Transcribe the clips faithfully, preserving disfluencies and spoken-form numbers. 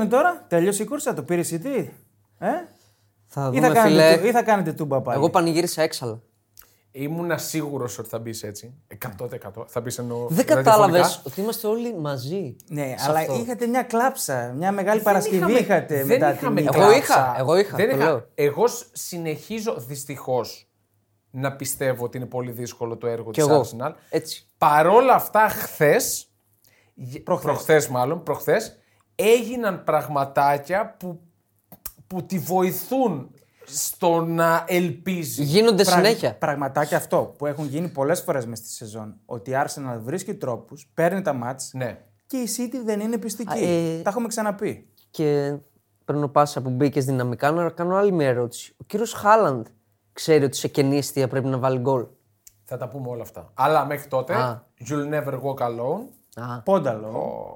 έγινε τώρα, τελειώσει η κούρσα, το πήρε η City. Ε? Θα δούμε, ή, θα φίλε... κάνετε, ή θα κάνετε τούμπα πάλι. Εγώ πανηγύρισα έξαλλα. Ήμουνα σίγουρος ότι θα μπεις έτσι. εκατό τοις εκατό θα μπεις εννοώ. Δεν κατάλαβες ότι είμαστε όλοι μαζί. Ναι, αλλά αυτό. Είχατε μια κλάψα. Μια μεγάλη δεν Παρασκευή είχαμε, είχατε μετά την κλάψα. Εγώ είχα. Εγώ, είχα, δεν είχα. Εγώ συνεχίζω δυστυχώς να πιστεύω ότι είναι πολύ δύσκολο το έργο και της Arsenal. Παρόλα αυτά, χθες, προχθές μάλλον, προχθές, έγιναν πραγματάκια που, που τη βοηθούν στο να ελπίζει. Γίνονται Πραγ... συνέχεια. Πραγματάκια αυτό που έχουν γίνει πολλές φορές μες τη σεζόν. Ότι η Arsenal βρίσκει τρόπους, παίρνει τα μάτς, ναι, και η City δεν είναι πιστική. Α, ε... Τα έχουμε ξαναπεί. Και παίρνω πάσα που μπήκες δυναμικά να κάνω άλλη μια ερώτηση. Ο κύριος Χάλαντ ξέρει ότι σε κενή αιστεία πρέπει να βάλει γκολ. Θα τα πούμε όλα αυτά. Αλλά μέχρι τότε, α. You'll never walk alone. Πόνταλο.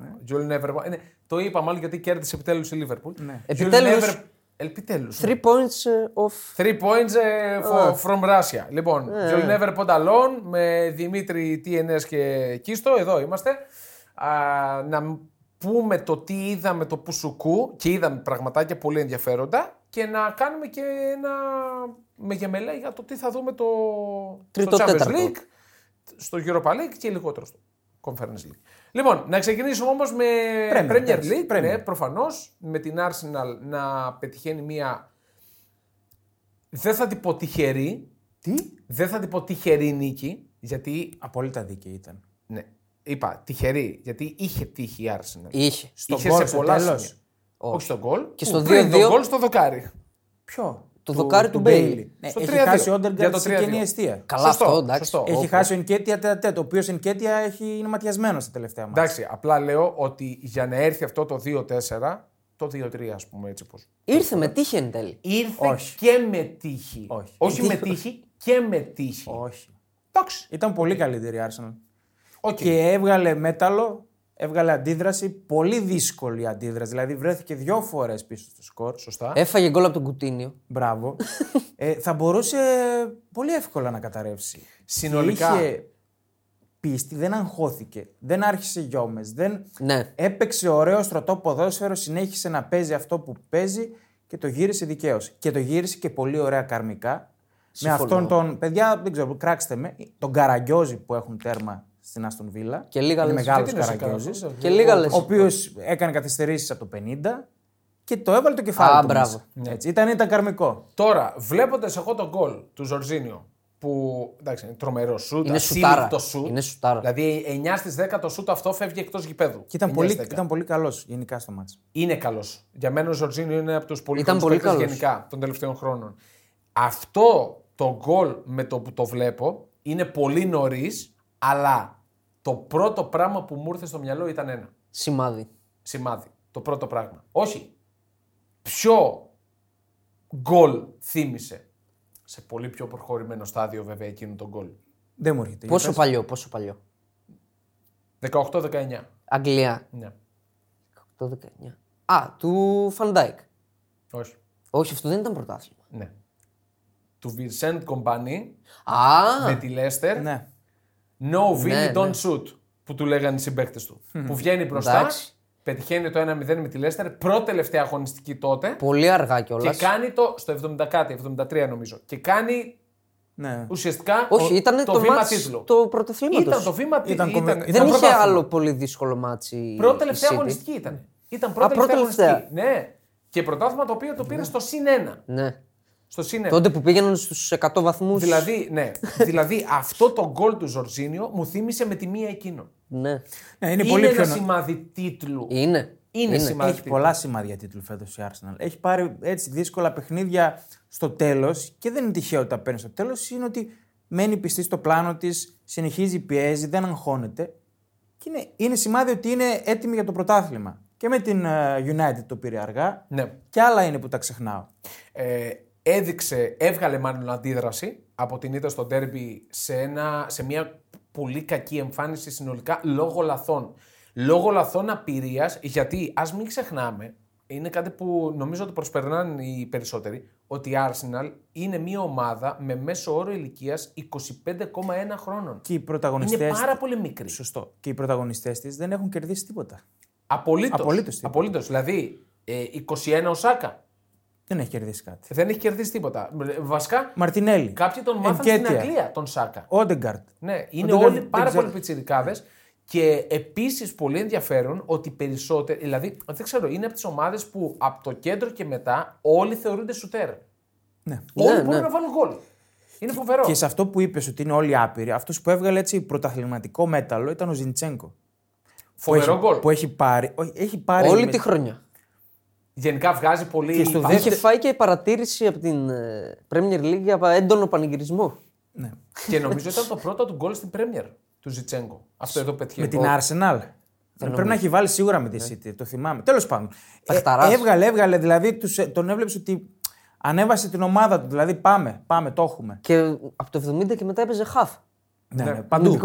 Oh. You'll never walk... ναι. Το είπα μάλλον γιατί κέρδισε επιτέλους η Liverpool. Ναι. Επιτέλους... Never... Επιτέλους. Three points uh, off. Three points uh, for, oh. from Russia. Λοιπόν, yeah. You'll never put alone με Δημήτρη τι εν ες και Κίστο. Εδώ είμαστε. Α, να πούμε το τι είδαμε το Πουσουκού και είδαμε πραγματάκια πολύ ενδιαφέροντα και να κάνουμε και ένα μεγεμελέ για το τι θα δούμε το, στο Champions League, στο Europa League και λιγότερο στο Conference League. Λοιπόν, να ξεκινήσουμε όμως με Premier, Premier League, Premier. Ναι, προφανώς, με την Arsenal να πετυχαίνει μία, δεν θα την πω τυχερή, τι? δεν θα την πω τυχερή νίκη, γιατί... Απόλυτα δίκαιη ήταν. Ναι, είπα τυχερή, γιατί είχε τύχει η Arsenal. Είχε. Στο είχε goal, σε πολλά σημεία. Όχι, όχι στον γκολ, και στο πριν τον γκολ στο δοκάρι. Ποιο? Το του, δοκάρι του, του Μπέιλι. Ναι, έχει χάσει ο Όντεγκαρντ σε κενή αιστεία. Καλά, σωστό, αυτό εντάξει. Σωστό. Έχει okay. χάσει ο Ενκέτια τέταρτο, ο οποίο Ενκέτια έχει... είναι ματιασμένος τα τελευταία μάτια. Εντάξει, απλά λέω ότι για να έρθει αυτό το δύο τέσσερα, το δύο τρία ας πούμε έτσι πως. Ήρθε με τύχη εν τέλει. Ήρθε όχι. και με τύχη. Όχι, Όχι με τύχη και με τύχη. Όχι. Εντάξει. Ήταν πολύ καλύτερη η Arsenal. Okay. Και έβγαλε μέταλλο. Έβγαλε αντίδραση, πολύ δύσκολη αντίδραση. Δηλαδή βρέθηκε δύο φορές πίσω στο σκορ. Σωστά. Έφαγε γκολ από τον Κουτίνιο. Μπράβο. ε, θα μπορούσε πολύ εύκολα να καταρρεύσει. Συνολικά. Είχε πίστη, δεν αγχώθηκε. Δεν άρχισε γιόμες. Δεν... Ναι. Έπαιξε ωραίο στρωτό ποδόσφαιρο, συνέχισε να παίζει αυτό που παίζει και το γύρισε δικαίως. Και το γύρισε και πολύ ωραία καρμικά. Συμφωνώ. Με αυτόν τον. Παιδιά, δεν ξέρω, κράξτε με. Τον Καραγκιόζη που έχουν τέρμα στην Άστον Βίλα, μεγάλος Καραγκιόζης, ο οποίος έκανε καθυστερήσεις από το πενήντα και το έβαλε το κεφάλι του μέσα. Έτσι, ήταν, ήταν καρμικό. Τώρα, βλέποντας εγώ τον γκολ του Ζορζίνιο, που εντάξει, είναι τρομερό σούτ, ασύλληπτο σούτ, δηλαδή εννιά στις δέκα το σούτ αυτό φεύγει εκτός γηπέδου. Και ήταν, πολύ, ήταν πολύ καλός γενικά στο μάτς. Είναι καλός. Για μένα ο Ζορζίνιο είναι από τους πολύ καλούς γενικά των τελευταίων χρόνων. Αυτό το γκολ με το που το βλέπω είναι πολύ νωρίς. Αλλά το πρώτο πράγμα που μου ήρθε στο μυαλό ήταν ένα. Σημάδι. Σημάδι. Το πρώτο πράγμα. Όχι. Ποιο γκολ θύμισε? Σε πολύ πιο προχωρημένο στάδιο βέβαια εκείνο το γκολ. Δεν μου έρχεται. Πόσο πες. παλιό, πόσο παλιό. δεκαοκτώ δεκαεννιά. Αγγλία. Ναι. δεκαοκτώ δεκαεννιά. Α, του Φαντάικ. Όχι. Όχι, αυτό δεν ήταν πρωτάθλημα. Ναι. Του Βιρσέντ Κομπάνι. Α. Με τη Λέστερ. Ναι. No, Vinny, ναι, don't ναι. shoot, που του λέγανε οι συμπαίκτες του. Mm-hmm. Που βγαίνει μπροστά, εντάξει, πετυχαίνει το ένα μηδέν με τη Leicester, πρώτη-τελευταία αγωνιστική τότε. Πολύ αργά κιόλας. Και κάνει το, στο εβδομήντα κάτι, εβδομήντα τρία νομίζω, και κάνει ναι. ουσιαστικά όχι, ο, ήταν το, το βήμα τίτλο. Το πρωτοθλήματος. Ήταν το βήμα τίτλο. Δεν είχε άλλο πολύ δύσκολο μάτσι. Πρώτη-τελευταία αγωνιστική ήταν. Ήταν πρώτη-τελευταία αγωνιστική. Ναι. Και πρωτάθλημα το οποίο το πήρε ναι. στο συν ένα. Ναι. Τότε που πήγαιναν στους εκατό βαθμούς. Δηλαδή, ναι, δηλαδή αυτό το γκολ του Ζορζίνιο μου θύμισε με τη μία εκείνο. Ναι. Ναι, είναι, είναι ένα πιο... σημάδι τίτλου. Είναι. είναι, είναι. Σημάδι έχει τίτλου. Πολλά σημάδια τίτλου φέτος η Arsenal. Έχει πάρει έτσι δύσκολα παιχνίδια στο τέλος και δεν είναι τυχαίο ότι τα παίρνει στο τέλος. Είναι ότι μένει πιστή στο πλάνο της, συνεχίζει, πιέζει, δεν αγχώνεται. Και είναι, είναι σημάδι ότι είναι έτοιμη για το πρωτάθλημα. Και με την United το πήρε αργά. Ναι. Και άλλα είναι που τα ξεχνάω. Ε, Έδειξε, έβγαλε μάλλον αντίδραση από την ήττα στο ντέρμπι σε, ένα, σε μια πολύ κακή εμφάνιση συνολικά λόγω λαθών. Λόγω λαθών απειρίας, γιατί ας μην ξεχνάμε, είναι κάτι που νομίζω ότι προσπερνάνε οι περισσότεροι, ότι η Arsenal είναι μια ομάδα με μέσο όρο ηλικίας είκοσι πέντε κόμμα ένα χρόνων. Και οι πρωταγωνιστές είναι πάρα πολύ μικροί. Σωστό. Και οι πρωταγωνιστές της δεν έχουν κερδίσει τίποτα. Απολύτως. Απολύτως. Δηλαδή, ε, είκοσι ένα ο Σάκα. Δεν έχει κερδίσει κάτι. Δεν έχει κερδίσει τίποτα. Βασικά, Μαρτινέλη. Κάποιοι τον μάθαν Εγκέτια. Στην Αγγλία, τον Σάκα. Οντεγκάρτ. Ναι, είναι Odegaard, όλοι πάρα πολλοί πιτσιρικάδες. Και επίσης πολύ ενδιαφέρον ότι περισσότεροι, δηλαδή, δεν ξέρω, είναι από τις ομάδες που από το κέντρο και μετά όλοι θεωρούνται σουτέρ. Ναι. Όλοι ναι, μπορούν ναι. να βάλουν γκολ. Είναι φοβερό. Και σε αυτό που είπες ότι είναι όλοι άπειροι, αυτός που έβγαλε έτσι πρωταθληματικό μέταλλο ήταν ο Ζιντσένκο. Φοβερό γκολ. Που, που έχει πάρει. Όχι, έχει πάρει όλη με... τη χρονιά. Γενικά βγάζει πολύ. Και στο δεύτερο... Είχε φάει και παρατήρηση από την Premier League για έντονο πανηγυρισμό. Ναι. Και νομίζω ήταν το πρώτο του γκολ στην Premier. Του Ζιτσέγκο. Αυτό εδώ πετυχαίνει. Με την Arsenal. Πρέπει να έχει βάλει σίγουρα με τη City. Yeah. Το θυμάμαι. Τέλος πάντων. Ε, έβγαλε, έβγαλε. Δηλαδή τους, τον έβλεψε ότι ανέβασε την ομάδα του. Δηλαδή πάμε, πάμε, το έχουμε. Και από το εβδομήντα και μετά έπαιζε half. Ναι, ναι, παντού.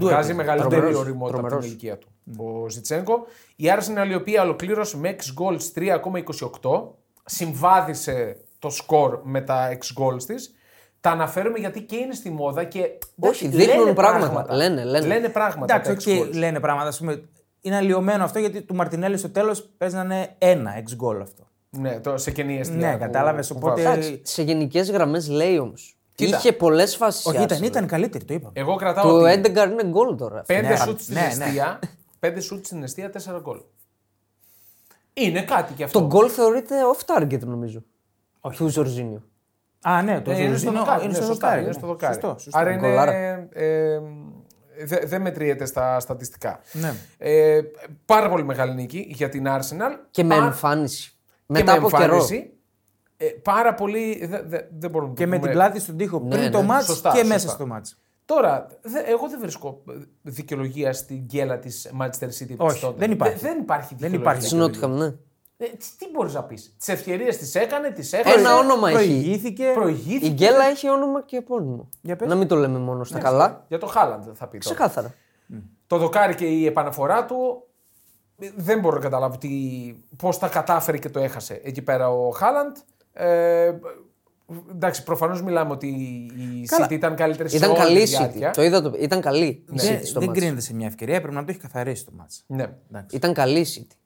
Βγάζει μεγαλύτερη ωριμότητα από την ηλικία του. Mm. Ο Ζιτσέγκο. Η Arsenal η οποία ολοκλήρωσε με έξι goals τρία κόμμα είκοσι οκτώ. Συμβάδισε το σκορ με τα έξι goals της. Τα αναφέρουμε γιατί και είναι στη μόδα και. Όχι, δείχνουν πράγματα. πράγματα. Λένε, λένε. λένε πράγματα. Εντάξει, και okay, λένε πράγματα. Ας πούμε, είναι αλλοιωμένο αυτό γιατί του Μαρτινέλη στο τέλος παίζει να είναι ένα εξ-γκολ αυτό. Ναι, το, σε κενή αισθητική. Ναι, κατάλαβες. Οπότε. Άξι, σε γενικές γραμμές λέει όμως. Κοίτα. Είχε πολλές φάσεις. Όχι, ήταν, ήταν καλύτερη, το είπα. Εγώ κρατάω. Το Έντεγκαρ είναι γκολ τώρα. Πέντε σουτ στην αιστεία, πέντε σουτ στην αιστεία, τέσσερα γκολ. Είναι κάτι κι αυτό. Το γκολ θεωρείται off-target νομίζω. Του Ζορζίνιο. Α, ναι, το ε, είναι στο δοκάρι. Είναι στο δοκάρι. Είναι στο δοκάρι. Σωστό, σωστό. Άρα είναι, ε, δεν δε μετριέται στα στατιστικά. Ναι. Ε, πάρα πολύ μεγάλη νίκη για την Arsenal. Και με εμφάνιση. Και μετά με από εμφάνιση, καιρό. Ε, πάρα πολύ... Δε, δε, δεν μπορούμε και με την πλάτη στον τοίχο πριν ναι, ναι. το μάτς σωστά, και σωστά. μέσα στο μάτς. Τώρα, δε, εγώ δεν βρίσκω δικαιολογία στην γκέλα της Manchester City. Όχι, δεν υπάρχει. Δεν υπάρχει δικαιολογία. Τι μπορείς να πεις. Τις ευκαιρίες τις έκανε, τις έφερε. Ένα όνομα προηγήθηκε, έχει. Προηγήθηκε. Η γκέλα έχει όνομα και επώνυμο. Να μην το λέμε μόνο στα ναι, καλά. Για το Χάλαντ θα πει. Ξεκάθαρα. Mm. Το δοκάρι και η επαναφορά του. Δεν μπορώ να καταλάβω τι... πώς τα κατάφερε και το έχασε εκεί πέρα ο Χάλαντ. Ε, εντάξει, προφανώς μιλάμε ότι η City ήταν καλύτερη σε ήταν όλη τη διάρκεια. Το είδα, το... Ήταν καλή η City στο μάτς. Δεν κρίνεται σε μια ευκαιρία, πρέπει να το έχει καθαρίσει το μάτς. Ναι. Ήταν καλή η City.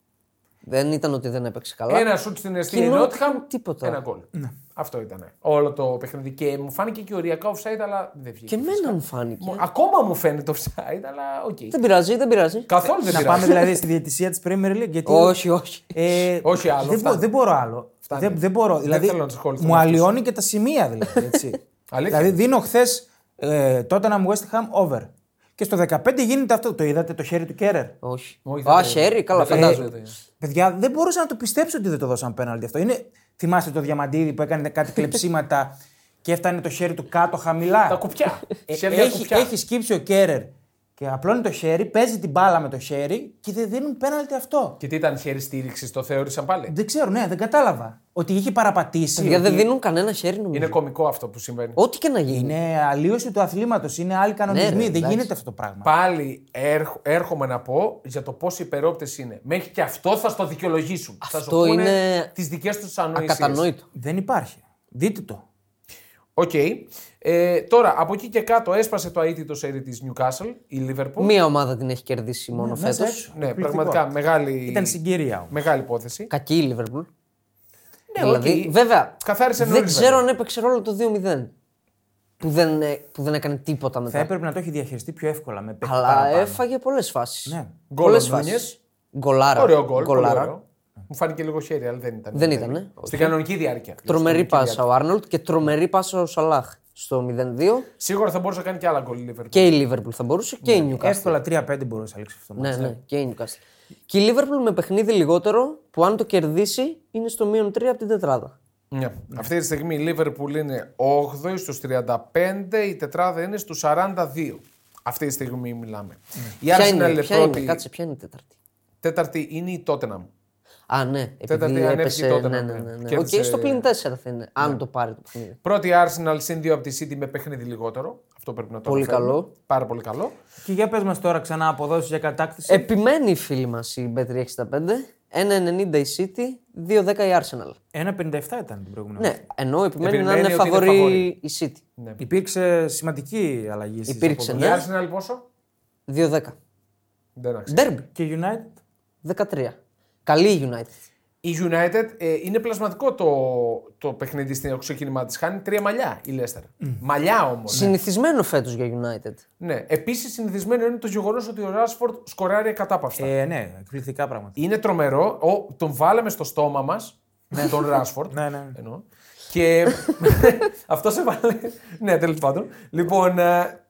Δεν ήταν ότι δεν έπαιξε καλά. Ένα σουτ στην αιστεία Νότιχαμ, τίποτα. Ένα γκολ. Ναι. Αυτό ήταν. Όλο το παιχνίδι. Και μου φάνηκε και οριακά offside, αλλά δεν βγήκε. Και εμένα μου φάνηκε. Ακόμα μου φαίνεται offside, αλλά οκ. Okay. Δεν πειράζει, δεν πειράζει. Καθόλου δεν να πειράζει. Να πάμε δηλαδή στη διαιτησία της Premier League. Γιατί... Όχι, όχι. Ε, όχι άλλο. Δεν, μπο, δεν μπορώ άλλο. Δεν, δεν μπορώ. Δηλαδή, δεν μου αλλοιώνει και τα σημεία δηλαδή. Έτσι. Δηλαδή δίνω χθες ε, Tottenham West Ham over. Και στο δεκαπέντε γίνεται αυτό. Το είδατε το χέρι του Κέρερ. Όχι. Α, χέρι, καλά, φαντάζομαι. Παιδιά, δεν μπορούσα να το πιστέψω ότι δεν το δώσαν πέναλτι αυτό. Είναι... Θυμάστε το Διαμαντίδη που έκανε κάτι κλεψίματα και έφτανε το χέρι του κάτω χαμηλά. Τα κουπιά. Ε, έχει, κουπιά. Έχει σκύψει ο Κέρερ και απλώνει το χέρι, παίζει την μπάλα με το χέρι και δεν δίνουν πέναλτι αυτό. Και τι ήταν χέρι στήριξη, το θεώρησαν πάλι. Δεν ξέρω, ναι, δεν κατάλαβα. Ότι είχε παραπατήσει. Γιατί δεν δίνουν κανένα χέρι νομίζω. Είναι κωμικό αυτό που συμβαίνει. Ό,τι και να γίνει. Είναι αλλίωση του αθλήματος, είναι άλλοι κανονισμοί. Ναι, ρε, δεν εντάξει. γίνεται αυτό το πράγμα. Πάλι έρχ, έρχομαι να πω για το πόσοι υπερόπτες είναι. Μέχρι και αυτό θα στο δικαιολογήσουν. Αυτό θα σου πούνε τις δικές τους ανοησίες. Ακατανόητο. Δεν υπάρχει. Δείτε το. Οκ. Okay. Ε, τώρα από εκεί και κάτω έσπασε το αίτητο σέρι της Newcastle, η Liverpool. Μία ομάδα την έχει κερδίσει μόνο ναι, φέτος. Ναι, πραγματικά μεγάλη, ήταν συγκυρία, μεγάλη υπόθεση. Κακή η Liverpool. Ναι, δηλαδή, okay. Βέβαια, δεν νωρίς, ξέρω βέβαια. αν έπαιξε ρόλο το δύο μηδέν που δεν, που δεν έκανε τίποτα μετά. Θα έπρεπε να το έχει διαχειριστεί πιο εύκολα με παίκτη. Αλλά έφαγε πολλές φάσεις. Ναι. Πολλές φάσεις. Γκολάρα. Ωραίο γκολ. Μου φάνηκε λίγο χέρι, αλλά δεν ήταν. Δεν ήταν. Ναι. Στην κανονική διάρκεια. Τρομερή πάσα ο Άρνολτ και τρομερή πάσα ο Σαλάχ στο μηδέν δύο. Σίγουρα θα μπορούσε να κάνει και άλλα γκολ η Liverpool. Και η Liverpool θα μπορούσε και ναι. η Newcastle. Εύκολα τρία πέντε μπορούσε να λήξει αυτό το μάτι. Ναι, ναι, και η Newcastle. Και η Liverpool με παιχνίδι λιγότερο που αν το κερδίσει είναι στο μείον τρία από την τετράδα. Ναι. ναι. Αυτή τη στιγμή η Liverpool είναι όγδοη στους τριάντα πέντε, η τετράδα είναι στους σαράντα δύο. Αυτή τη στιγμή μιλάμε. Ναι. Η Arsenal πρώτη. Κάτσε, ποια είναι η τέταρτη. Τέταρτη είναι η Tottenham. Α, ναι, επειδή έπεσε, τότε, ναι, ναι, ναι, ναι. Και okay, σε... στο πλην τέσσερα θα είναι, ναι. αν το πάρει το παιχνίδι. Πρώτη Arsenal, συν δύο από τη City με παιχνίδι λιγότερο. Αυτό πρέπει να το πολύ αναφέρουμε. Καλό. Πάρα πολύ καλό. Και για πες μας τώρα ξανά αποδόσεις για κατάκτηση. Επιμένει η φίλη μας η μπετ τριακόσια εξήντα πέντε, ένα ενενήντα η City, δύο δέκα η Arsenal. ένα πενήντα επτά ήταν την προηγούμενη. Ναι, ενώ επιμένει, επιμένει να είναι φαβορή η City. Ναι. Υπήρξε σημαντική αλλαγή στις αποδόσεις. Η Arsenal πόσο? δύο δέκα. Δεν άξιζε. Και United. δεκατρία. Καλή η United. Η United ε, είναι πλασματικό το, το παιχνίδι στην ξεκίνημά της. Χάνει τρία μαλλιά η Leicester. Mm. Μαλλιά όμως. Συνηθισμένο ναι. φέτος για United. Ναι. Επίσης συνηθισμένο είναι το γεγονός ότι ο Rashford σκοράρει κατάπαυστα. Ε, ναι, εκπληκτικά πράγματα. Είναι τρομερό. Ο, τον βάλαμε στο στόμα μας, ναι. τον Rashford. ναι, ναι. Εννοώ. Και αυτό σε βάλε. ναι, τέλος πάντων. Λοιπόν,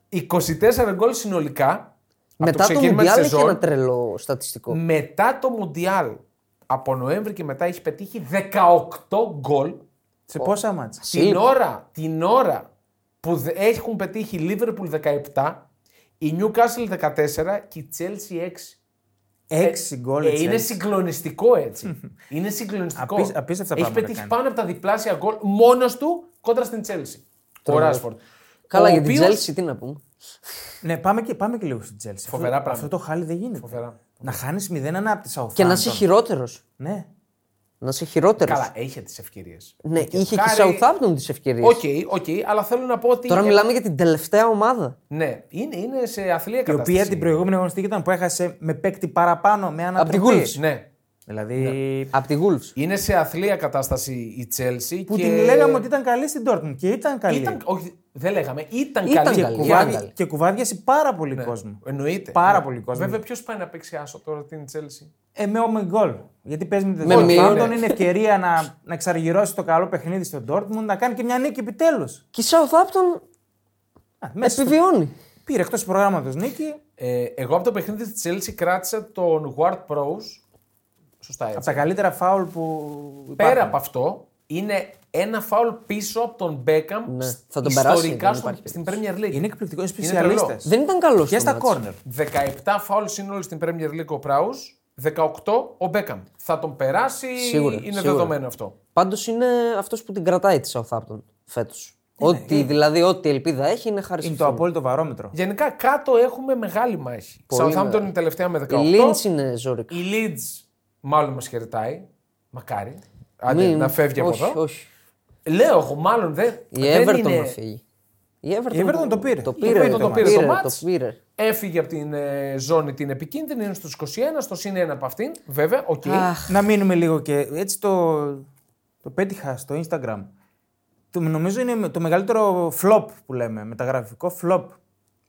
είκοσι τέσσερα γκολ συνολικά. Μετά το, το Μουντιάλ είχε ένα τρελό στατιστικό. Μετά το Μουντιάλ. Από Νοέμβρη και μετά έχει πετύχει δεκαοκτώ γκολ. Σε πόσα μάτσα. Την ώρα, την ώρα που έχουν πετύχει η Liverpool δεκαεπτά, η Newcastle δεκατέσσερα και η Chelsea έξι. έξι γκολ. Ε, είναι συγκλονιστικό έτσι. είναι συγκλονιστικό. Απίσ, απίστευτα έχει πετύχει πάνω από τα διπλάσια γκολ μόνος του κόντρα στην Chelsea. Ο Rashford. Καλά, ο για οποίος... την Chelsea τι να πούμε. ναι, πάμε και, πάμε και λίγο στην Chelsea. Φοβερά αυτό, αυτό το χάλι δεν γίνεται. Φοβερά. Να χάνεις μηδέν ένα από τη Southampton. Και να είσαι χειρότερος. Ναι. Να είσαι χειρότερος. Καλά, είχε τις ευκαιρίες. Ναι, είχε, είχε χάρη... και η Southampton τις ευκαιρίες. Οκ, okay, οκ, okay, αλλά θέλω να πω ότι. Τώρα μιλάμε για την τελευταία ομάδα. Ναι, είναι, είναι σε αθλία κατάσταση. Η οποία την προηγούμενη αγωνιστική ήταν που έχασε με παίκτη παραπάνω, με ανατροπή. Από τη Wolves. Ναι. Δηλαδή. Ναι. Από τη Wolves. Είναι σε αθλία κατάσταση η Chelsea. Που και... την λέγαμε ότι ήταν καλή στην Dortmund. Και ήταν καλή. Ήταν... Όχι... Δεν λέγαμε, ήταν, ήταν καλή. καλή. Και, κουβάδι... και κουβάδιασε πάρα πολύ ναι. κόσμο. Εννοείται. Πάρα ναι. πολύ κόσμο. Βέβαια, ποιο πάει να παίξει άσο τώρα την Chelsea. Ε, με όμω γκολ. Γιατί παίζει με την Dortmund. Είναι ευκαιρία να, να εξαργυρώσει το καλό παιχνίδι στον Dortmund, να κάνει και μια νίκη επιτέλους. Και η Southampton επιβιώνει. Πήρε εκτός προγράμματος νίκη. Ε, εγώ από το παιχνίδι τη Chelsea κράτησα τον Ward Prowse. Σωστά έτσι. Από τα καλύτερα φάουλ που. Πέρα υπάρχουν. Από αυτό είναι. Ένα φάουλ πίσω από τον Μπέκαμ ναι, θα τον ιστορικά περάσει, στο, στην Premier League. Είναι εκπληκτικό, είναι σπεσιαλίστας. Δεν ήταν καλό. Και στα κόρνερ. δεκαεπτά φάουλ σύνολο στην Premier League ο Πράους, δεκαοκτώ ο Μπέκαμ. Θα τον περάσει, σίγουρα, είναι σίγουρα. Δεδομένο αυτό. Πάντως είναι αυτός που την κρατάει τη Southampton φέτος. Είναι, ό,τι, είναι. Δηλαδή, ό,τι ελπίδα έχει είναι χάρη. Είναι το απόλυτο βαρόμετρο. Γενικά κάτω έχουμε μεγάλη μάχη. Southampton είναι τελευταία με δεκαοκτώ. Η Leeds είναι ζόρικα. Η Leeds μάλλον μας χαιρετάει. Μακάρι. Άντε να φεύγει από εδώ. Λέω εγώ, μάλλον δε, η δεν. Everton είναι... φύγει. Η Everton, η Everton το πήρε. Το πήρε, πήρε, το, το, πήρε, το, πήρε, το πήρε. Έφυγε από την ε, ζώνη την επικίνδυνη, είναι στους είκοσι ένα, στο συν ένα από αυτήν. Βέβαια, οκ. Okay. Να μείνουμε λίγο και έτσι το, το πέτυχα στο Instagram. Το, νομίζω είναι το μεγαλύτερο flop που λέμε, μεταγραφικό flop.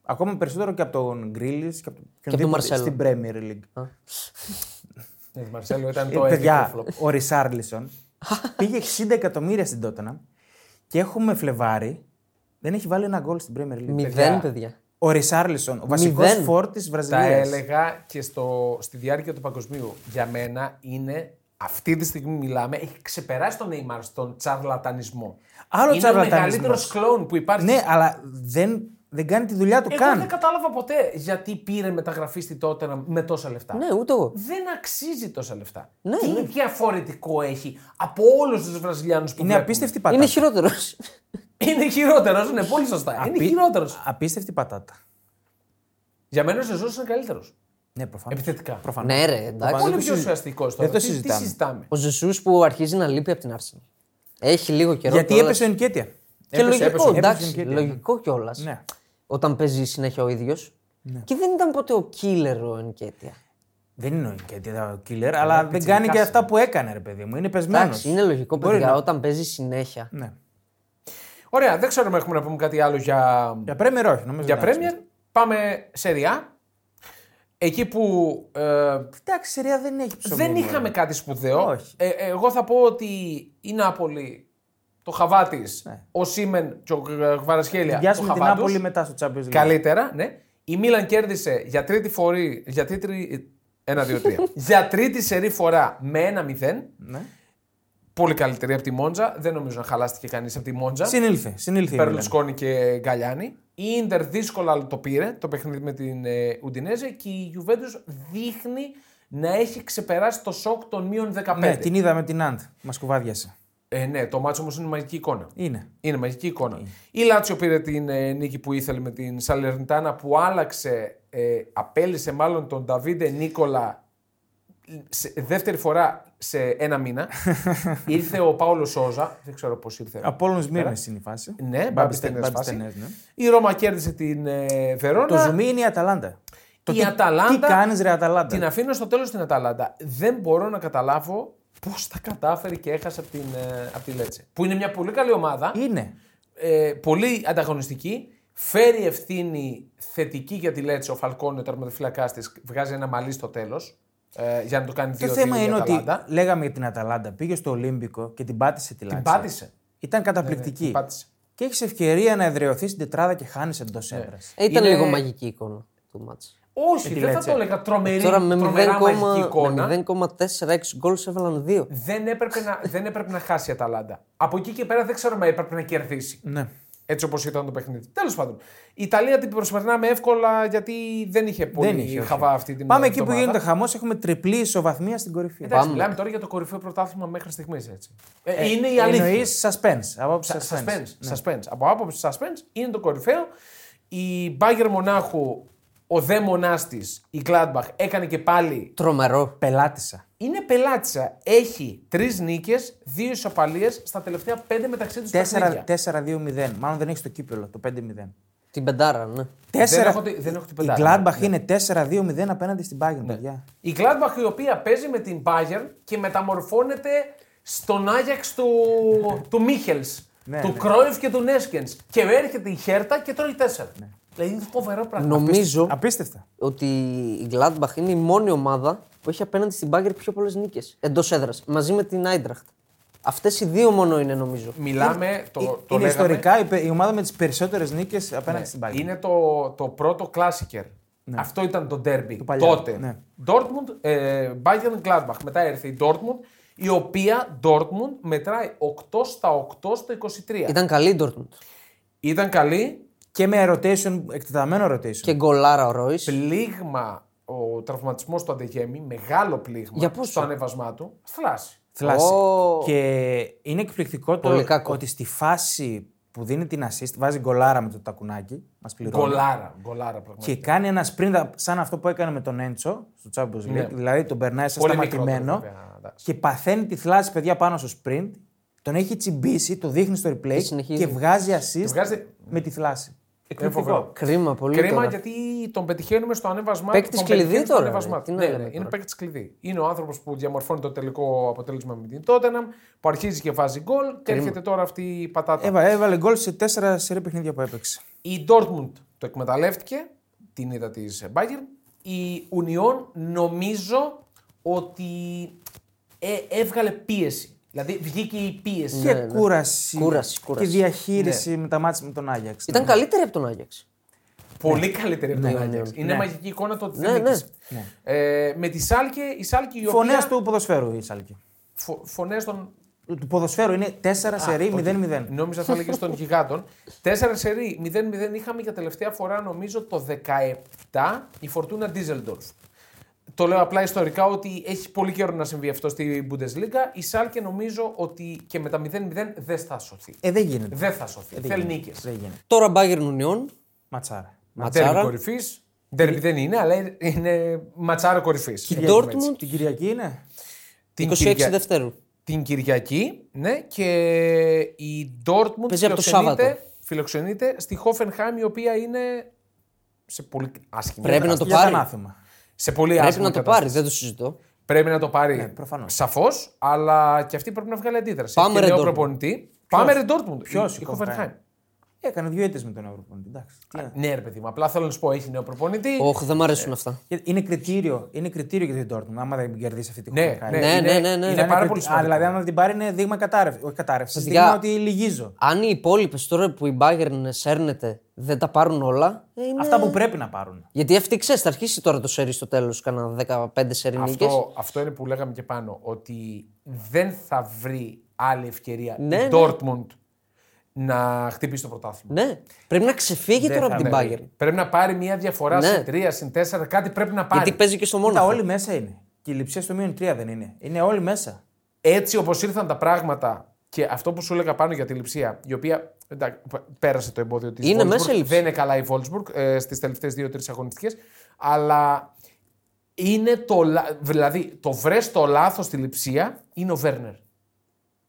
Ακόμα περισσότερο και από τον Γκρίλις και από τον το Μαρσέλο. Στην Premier League. Ο Μαρσέλο ήταν το έδειξε flop. Ο Ρισάρλισον. Πήγε εξήντα εκατομμύρια στην Tottenham και έχουμε Φλεβάρι. Δεν έχει βάλει ένα γκολ στην Premier League. Μηδέν, παιδιά. Ο Richarlison, ο βασικός φορ της Βραζιλίας. Τα έλεγα και στο, στη διάρκεια του Παγκοσμίου. Για μένα είναι, αυτή τη στιγμή μιλάμε, έχει ξεπεράσει τον Neymar στον τσαρλατανισμό. Άλλο είναι τσαρλατανισμός. Είναι ο μεγαλύτερος κλόουν που υπάρχει. Ναι, αλλά δεν, δεν κάνει τη δουλειά του εγώ καν. Εγώ δεν κατάλαβα ποτέ γιατί πήρε μεταγραφή στη Tottenham με τόσα λεφτά. Ναι, ούτε εγώ. Δεν αξίζει τόσα λεφτά. Ναι, τι ναι. διαφορετικό έχει από όλους τους Βραζιλιάνους που είναι βλέπουν. Απίστευτη πατάτα. Είναι χειρότερος. είναι χειρότερος, ναι, πολύ σωστά. Απί... Είναι χειρότερος. Απίστευτη πατάτα. Για μένα ο Ζεζός είναι καλύτερος. Ναι, προφανώς. Επιθετικά. Προφανώς. Ναι, ρε, εντάξει. Πολύ πιο ουσιαστικός τώρα. Δεν το συζητάμε. Τι συζητάμε. Ο Ζεζούς που αρχίζει να λείπει από την Arsenal. Έχει λίγο καιρό. Γιατί έπεσε ο Νικέτια. Και έπεσε, λογικό, έπεσε, εντάξει, έπεσε, λογικό κιόλας. Ναι. Όταν παίζει συνέχεια ο ίδιος. Ναι. Και δεν ήταν ποτέ ο killer ο Ενκέτια. Δεν είναι ο Ενκέτια ο killer, αλλά, αλλά δεν κάνει και αυτά που έκανε, ρε παιδί μου. Είναι πεσμένος. Εντάξει, είναι λογικό, παιδιά, να... όταν παίζει συνέχεια. Ναι. Ωραία, δεν ξέρω αν έχουμε να πούμε κάτι άλλο για. Για Πρέμιερ, όχι. Για Πρέμιερ, πάμε σε Ριά. Εκεί που. Εντάξει, Ριά δεν έχει ψωμί. Δεν είχαμε κάτι σπουδαίο. Εγώ θα πω ότι η Νάπολη. Το Χαβάτης, ναι. ο Σίμεν και ο Κβαρασχέλια. Διάσουμε την Νάπολη μετά στο Champions League. Καλύτερα, ναι. Η Μίλαν κέρδισε για τρίτη φορή, για τρίτη, ένα, δύο, τρία. για τρίτη σερή φορά με ένα μηδέν. Ναι. Πολύ καλύτερη από τη Μόντζα. Δεν νομίζω να χαλάστηκε κανείς από τη Μόντζα. Συνήλθε, συνήλθε. Περλουσκόνη και Γκαλιάνη. Η Ίντερ δύσκολα το πήρε, το παιχνίδι με την Ουντινέζε και η Γιουβέντους δείχνει να έχει ξεπεράσει το σοκ των μείων δεκαπέντε. Ναι, την είδαμε την Αντ, μας κουβάδιασε. Ε, ναι, το μάτσο όμως είναι μαγική εικόνα. Είναι. Είναι μαγική εικόνα. Είναι. Η Λάτσιο πήρε την ε, νίκη που ήθελε με την Σαλερνιτάνα που άλλαξε, ε, απέλησε μάλλον τον Νταβίντε Νίκολα σε, δεύτερη φορά σε ένα μήνα. ήρθε ο Πάολο Σόζα, δεν ξέρω πώς ήρθε. Απόλλωνας Μύρνης είναι η φάση. Ναι, Μπάμπι Στενές φάση. Ναι. Η Ρώμα κέρδισε την ε, Βερόνα. Το ζουμί είναι η Αταλάντα. Το η τι, Αταλάντα, τι κάνεις ρε Αταλάντα. Την αφήνω στο τέλος στην Αταλάντα. Δεν μπορώ να καταλάβω πώς τα κατάφερε και έχασε από, από τη Λέτσε. Που είναι μια πολύ καλή ομάδα. Είναι. Ε, πολύ ανταγωνιστική. Φέρει ευθύνη θετική για τη Λέτσε. Ο Φαλκόνιο, ο τερματοφύλακας της, βγάζει ένα μαλλί στο τέλος. Ε, για να το κάνει δύο δύο. Το θέμα είναι ότι λέγαμε για την Αταλάντα. Πήγε στο Ολύμπικο και την πάτησε τη Λέτσε. Την πάτησε. Ήταν καταπληκτική. Ναι, ναι, πάτησε. Και έχεις ευκαιρία να εδραιωθεί στην τετράδα και χάνεις εντός έδρας. Ε, ήταν είναι... λίγο μαγική εικόνα του μάτς. Όχι, δεν θα το έλεγα. Τρομερή, τώρα με τρομερά μαγική εικόνα. Με μηδέν κόμμα τέσσερα έξι γκολ έβαλαν δύο. Δεν έπρεπε, να, δεν έπρεπε να χάσει η Αταλάντα. Από εκεί και πέρα δεν ξέρω αν έπρεπε να κερδίσει. Ναι. Έτσι όπως ήταν το παιχνίδι. Τέλος πάντων. Η Ιταλία την προσπερνάμε εύκολα γιατί δεν είχε πολύ δεν είχε, χαβά αυτή την Πάμε εβδομάδα. Εκεί που γίνεται χαμός, έχουμε τριπλή ισοβαθμία στην κορυφή. Εντάξει, μιλάμε τώρα για το κορυφαίο πρωτάθλημα μέχρι στιγμής. Ε, ε, είναι η αλήθεια. Εννοείς suspense. Από άποψη suspense είναι το κορυφαίο. Η Bayern Μονάχου. Ο δε μονάς της, η Gladbach, έκανε και πάλι... Τρομερό. Πελάτησα. Είναι πελάτησα. Έχει τρεις νίκες, δύο ισοπαλίες στα τελευταία πέντε μεταξύ τους παιχνίδια. τέσσερα δύο μηδέν. Μάλλον δεν έχει το κύπελο, το πέντε μηδέν. Την πεντάρα, ναι. τέσσερα... Δεν, έχω, δεν έχω την πεντάρα. Η Gladbach ναι. Είναι τέσσερα δύο μηδέν απέναντι στην Bayern, ναι. Παιδιά. Η Gladbach η οποία παίζει με την Bayern και μεταμορφώνεται στον Άγιαξ του, του Μίχελς, ναι, του ναι. Κρόιφ και του Νέσκενς. Και έρχεται η Χέρτα και τρώει τέσσερα. Ναι. Δηλαδή είναι φοβερό πράγμα. Νομίζω απίστευτα. Ότι η Gladbach είναι η μόνη ομάδα που έχει απέναντι στην Bayern πιο πολλές νίκες εντός έδρας. Μαζί με την Άιντραχτ. Αυτές οι δύο μόνο είναι νομίζω. Μιλάμε. Το, είναι το είναι ιστορικά η ομάδα με τις περισσότερες νίκες απέναντι ναι. στην Bayern. Είναι το, το πρώτο κλάσικερ. Ναι. Αυτό ήταν το ντέρμπι. Τότε. Ναι. Dortmund, ε, Bayern Gladbach. Μετά έρθει η Dortmund. Η οποία Dortmund μετράει οκτώ στα οκτώ στο είκοσι τρία. Ήταν καλή η Dortmund. Ήταν καλή. Και με rotation, εκτεταμένο rotation. Και γκολάρα ο Ρόις. Πλήγμα ο τραυματισμός του Αντεγέμι, μεγάλο πλήγμα στο ανέβασμά του. Θλάση. Θλάση. Oh. Και είναι εκπληκτικό το ότι στη φάση που δίνει την assist βάζει γκολάρα με το τακουνάκι. Μας πληρώνει. Γκολάρα, γκολάρα πραγματικά. Και κάνει ένα sprint σαν αυτό που έκανε με τον Έντσο στο Champions League. Ναι. Δηλαδή τον περνάει σαν σταματημένο και παθαίνει τη θλάση παιδιά πάνω στο sprint. Τον έχει τσιμπήσει, το δείχνει στο replay και, και βγάζει assist και βγάζει... με τη θλάση. Εκπληκτικό. Κρίμα, πολύ Κρίμα τώρα. γιατί τον πετυχαίνουμε στο ανέβασμά του. Παίκτης κλειδί τώρα. Ναι, ναι, ναι, είναι παίκτης κλειδί. Είναι ο άνθρωπος που διαμορφώνει το τελικό αποτέλεσμα με την Tottenham, που αρχίζει και βάζει γκολ και έρχεται τώρα αυτή η πατάτα. Έβα, έβαλε γκολ σε τέσσερα σερί παιχνίδια που έπαιξε. Η Dortmund το εκμεταλλεύτηκε, την είδα της Bayern. Η Union νομίζω ότι ε, έβγαλε πίεση. Δηλαδή βγήκε η πίεση. Και ναι, κούραση, ναι. Κούραση, κούραση. Και διαχείριση ναι. με τα μάτια με τον Άγιαξ. Ήταν ναι. καλύτερη από τον Άγιαξ. Πολύ ναι. καλύτερη από τον ναι, Άγιαξ. Ναι. Είναι ναι. μαγική εικόνα το ότι ναι, δεν ναι. ναι. ε, με τη Σάλκε, η Σάλκε η οποία... Φωνές του ποδοσφαίρου η Σάλκε. Φο, φωνές των... του ποδοσφαίρου είναι τέσσερα σερί μηδέν μηδέν. Νόμιζα θα έλεγες των γιγάντων. τέσσερα σερί μηδέν μηδέν είχαμε για τελευταία φορά νομίζω το δεκαεπτά η Φορτούνα Ντίζελντορφ. Το λέω απλά ιστορικά ότι έχει πολύ καιρό να συμβεί αυτό στη Bundesliga. Η Σάλκε νομίζω ότι και με τα μηδέν μηδέν δεν θα σωθεί. Ε, δεν γίνεται. Δεν θα σωθεί. Ε, Θέλει νίκες. Τώρα Bayern Union. Ματσάρα. Ματσάρα κορυφής. Ντέρμπι δεν είναι, αλλά είναι ματσάρα κορυφής. Και η Dortmund την Κυριακή είναι. Την είκοσι έξι Δευτέρου. Την Κυριακή, ναι. Και η Dortmund φιλοξενείται, φιλοξενείται στη Hoffenheim η οποία είναι σε πολύ άσχημη. Πρέπει να το πάρει. Σε πολύ πρέπει άσχημη να το κατάσταση. Πάρει, δεν το συζητώ. Πρέπει να το πάρει ναι, σαφώς, αλλά και αυτή πρέπει να βγάλει αντίδραση. Πάμε ρε προπονητή. Πάμε ρε Dortmund. Ποιος, η Hoffenheim. Έκανε δύο ήττες με τον νέο προπονητή. Α, ναι, ρε παιδί μου, απλά θέλω να σου πω: έχει νέο προπονητή. Όχι, δεν μου αρέσουν ε, αυτά. Είναι κριτήριο, είναι κριτήριο για την Dortmund. Άμα δεν κερδίσει αυτή τη ναι, Hoffenheim. Ναι, ναι, ναι. ναι, ναι. Είναι πάρα πολύ σημαντικό. Δηλαδή, αν την πάρει, είναι δείγμα κατάρρευση. Όχι κατάρρευση. Δείγμα ότι λυγίζω. Αν οι υπόλοιπες τώρα που η Bayern σέρνεται δεν τα πάρουν όλα. Είναι... Αυτά που πρέπει να πάρουν. Γιατί αυτή ξέρει, θα αρχίσει τώρα το σερί στο τέλος. Κάνα δεκαπέντε σερί νίκες. Αυτό, αυτό είναι που λέγαμε και πάνω. Ότι δεν θα βρει άλλη ευκαιρία η Dortmund. Να χτυπήσει το πρωτάθλημα. Ναι. Πρέπει να ξεφύγει δεν τώρα από την Bayern. Πρέπει να πάρει μια διαφορά ναι. συν τρία, συν τέσσερα, κάτι πρέπει να πάρει. Γιατί παίζει και στο Μόναχο. Τα όλοι μέσα είναι. Και η Λειψία στο μείον τρία δεν είναι. Είναι όλοι μέσα. Έτσι όπως ήρθαν τα πράγματα και αυτό που σου έλεγα πάνω για τη Λειψία, η οποία εντάξει, πέρασε το εμπόδιο της. Είναι μέσα η Λειψία. Δεν είναι καλά η Wolfsburg ε, στις τελευταίες δύο τρεις αγωνιστικές, αλλά είναι το, δηλαδή, το βρέστο λάθος στη Λειψία είναι ο Βέρνερ.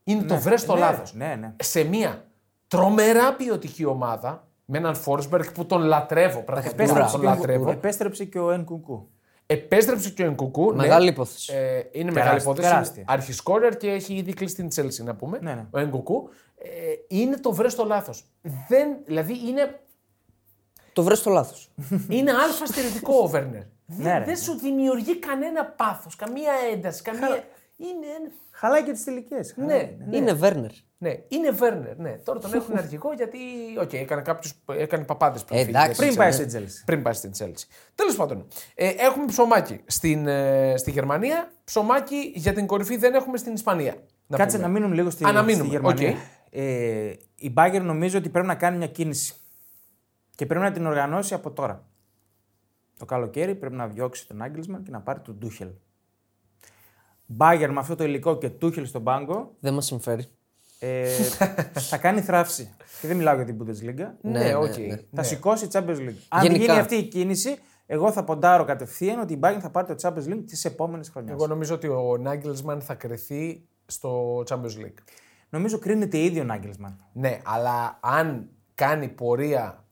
Είναι ναι. το βρέστο ναι. λάθος. Ναι, ναι. Σε μία. Τρομερά ποιοτική ομάδα με έναν Φόρσμπεργκ που τον λατρεύω. Πραγματικά τον λατρεύω. Επέστρεψε και ο Ενκουκού. Επέστρεψε και ο Ενκουκού. Μεγάλη ναι. υπόθεση. Ε, είναι μεγάλη υπόθεση. Αρχισκόρερ και έχει ήδη κλείσει την Chelsea, να πούμε. Ναι, ναι. Ο Ενκουκού. Ε, είναι το βρες στο λάθος. Δεν, δηλαδή είναι. Το βρες στο λάθος. Είναι αλφαστερητικό ο Βέρνερ. Δεν δε σου δημιουργεί κανένα πάθος, καμία ένταση, καμία. Χα... Είναι... Χαλάει και τις τελικές. Ναι, ναι. ναι, είναι Βέρνερ. Ναι, είναι Βέρνερ. Ναι. Τώρα τον έχουν αρχικό γιατί. Οκ, okay, έκανε κάποιους. Έκανε παπάδες πριν. Εντάξει, πριν πάει στην Chelsea. Πριν πάει στην Chelsea. Τέλος πάντων, ε, έχουμε ψωμάκι στην, ε, στη Γερμανία. Ψωμάκι για την κορυφή δεν έχουμε στην Ισπανία. Να Κάτσε πούμε. να μείνουμε λίγο στη, στη Γερμανία. Okay. Ε, η Bayern νομίζω ότι πρέπει να κάνει μια κίνηση. Και πρέπει να την οργανώσει από τώρα. Το καλοκαίρι πρέπει να διώξει τον Άγγελσμαν και να πάρει τον Τούχελ. Μπάγερ με αυτό το υλικό και Τούχελ στον πάγκο. Δεν μας συμφέρει. Ε, θα κάνει θράψη. Και δεν μιλάω για την Bundesliga. Ναι, ναι, okay. ναι, ναι. Θα σηκώσει η Champions League. Αν Γενικά. γίνει αυτή η κίνηση, εγώ θα ποντάρω κατευθείαν ότι η Bayern θα πάρει το Champions League τις επόμενες χρονιές. Εγώ νομίζω ότι ο Νάγκελσμαν θα κρεθεί στο Champions League. Νομίζω κρίνεται ήδη ο Νάγκελσμαν. Ναι, αλλά αν κάνει πορεία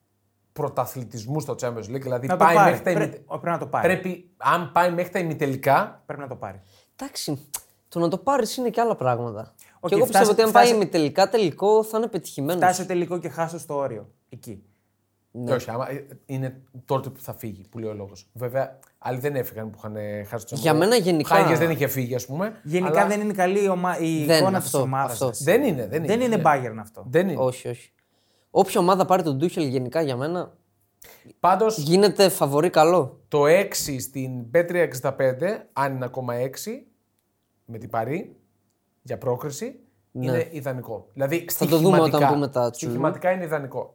πρωταθλητισμού στο Champions League, δηλαδή πάει πάρει. μέχρι τα ημι... πρέπει, πρέπει να το πάρει. Πρέπει, αν πάει μέχρι τα ημιτελικά, πρέπει να το πάρει. Εντάξει, το να το πάρεις είναι και άλλα πράγματα. Okay, και εγώ πιστεύω ότι αν φτάσε... πάει ημιτελικά, τελικό θα είναι πετυχημένος. Φτάσε τελικό και χάσε στο όριο. Εκεί. Ναι. Όχι, άμα είναι τότε που θα φύγει, που λέει ο λόγος. Βέβαια, άλλοι δεν έφυγαν που είχαν χάσει το. Για μένα γενικά. Χάγες δεν είχε φύγει, ας πούμε. Γενικά αλλά... δεν είναι καλή η, ομα... η εικόνα της ομάδας. Δεν είναι. Δεν είναι, δεν είναι Bayern αυτό. Δεν είναι. Όχι, όχι. Όποια ομάδα πάρει τον Ντούχελ γενικά για μένα. Πάντως, γίνεται φαβορί καλό. Το έξι στην μπι τριακόσια εξήντα πέντε, αν είναι ακόμα έξι, με την Παρί, για πρόκριση, ναι. είναι ιδανικό. Δηλαδή, θα το δούμε όταν πούμε τα τσουλού. Στοιχηματικά είναι ιδανικό.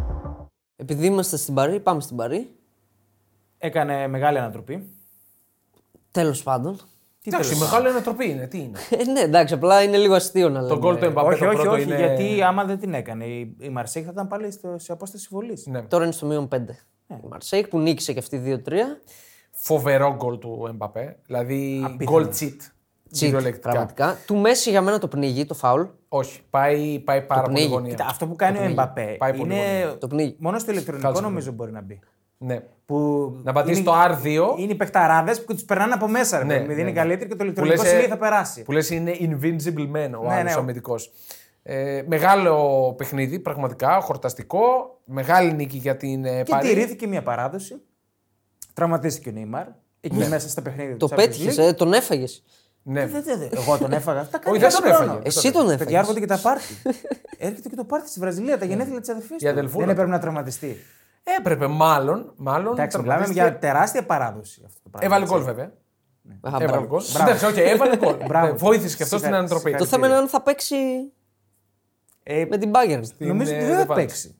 Επειδή είμαστε στην Παρί, πάμε στην Παρί. Έκανε μεγάλη ανατροπή. Τέλος πάντων. Εντάξει, μεγάλη ανατροπή είναι. Τι είναι. ε, ναι, εντάξει, απλά είναι λίγο αστείο να λέμε. Το γκολ του Εμπαπέ το πρώτο είναι... γιατί άμα δεν την έκανε, η Μαρσέικ θα ήταν πάλι στο, σε απόσταση βολής. Ναι. Τώρα είναι στο μείον πέντε. Ναι. Η Μαρσέικ που νίκησε και αυτή δύο τρία. Φοβερό γκολ του Εμπαπέ. Δηλαδή γκολ τσιτ. Τσιτ, πραγματικά. Του Μέση για μένα το πνίγει, το φάουλ. Όχι, πάει, πάει πάρα πολύ γωνία. Αυτό που κάνει ο Εμπαπέ είναι. Μόνο στο ηλεκτρονικό νομίζω μπορεί να μπει. Ναι. Που να πατήσει το αρ δύο. Είναι οι παιχταράδες που τους περνάνε από μέσα. Ναι, ναι, είναι ναι. καλύτεροι και το ηλεκτρονικό σημείο θα περάσει. Που λες είναι invincible man ο ναι, άλλος ναι. αμυντικός. Ε, μεγάλο παιχνίδι, πραγματικά, χορταστικό. Μεγάλη νίκη για την Παρί. Και τηρήθηκε μια παράδοση. Τραυματίστηκε ο Νεϊμάρ. Εκεί ναι. μέσα στα παιχνίδια. Το πέτυχε, ε, τον έφαγε. Ναι. Δε, δε, δε. Εγώ τον έφαγα. Τα κάνει δεν τον έφαγε. Εσύ τον έφαγε. Έρχονται και τα πάρτι. Έρχεται και το πάρτι στη Βραζιλία, τα γενέθλια τη αδερφή. Δεν έπρεπε να τραυματιστεί. Έπρεπε, μάλλον. μάλλον Εντάξει, μιλάμε για τεράστια παράδοση αυτό το πράγμα. Έβαλε γκολ, βέβαια. Ναι. Α, έβαλε γκολ. Εντάξει, όχι, έβαλε γκολ. Βοήθησε και αυτό στην ανατροπή. Το θέμα είναι αν θα παίξει. Ε, με την Bayern. Στην... νομίζω ότι δεν θα παίξει.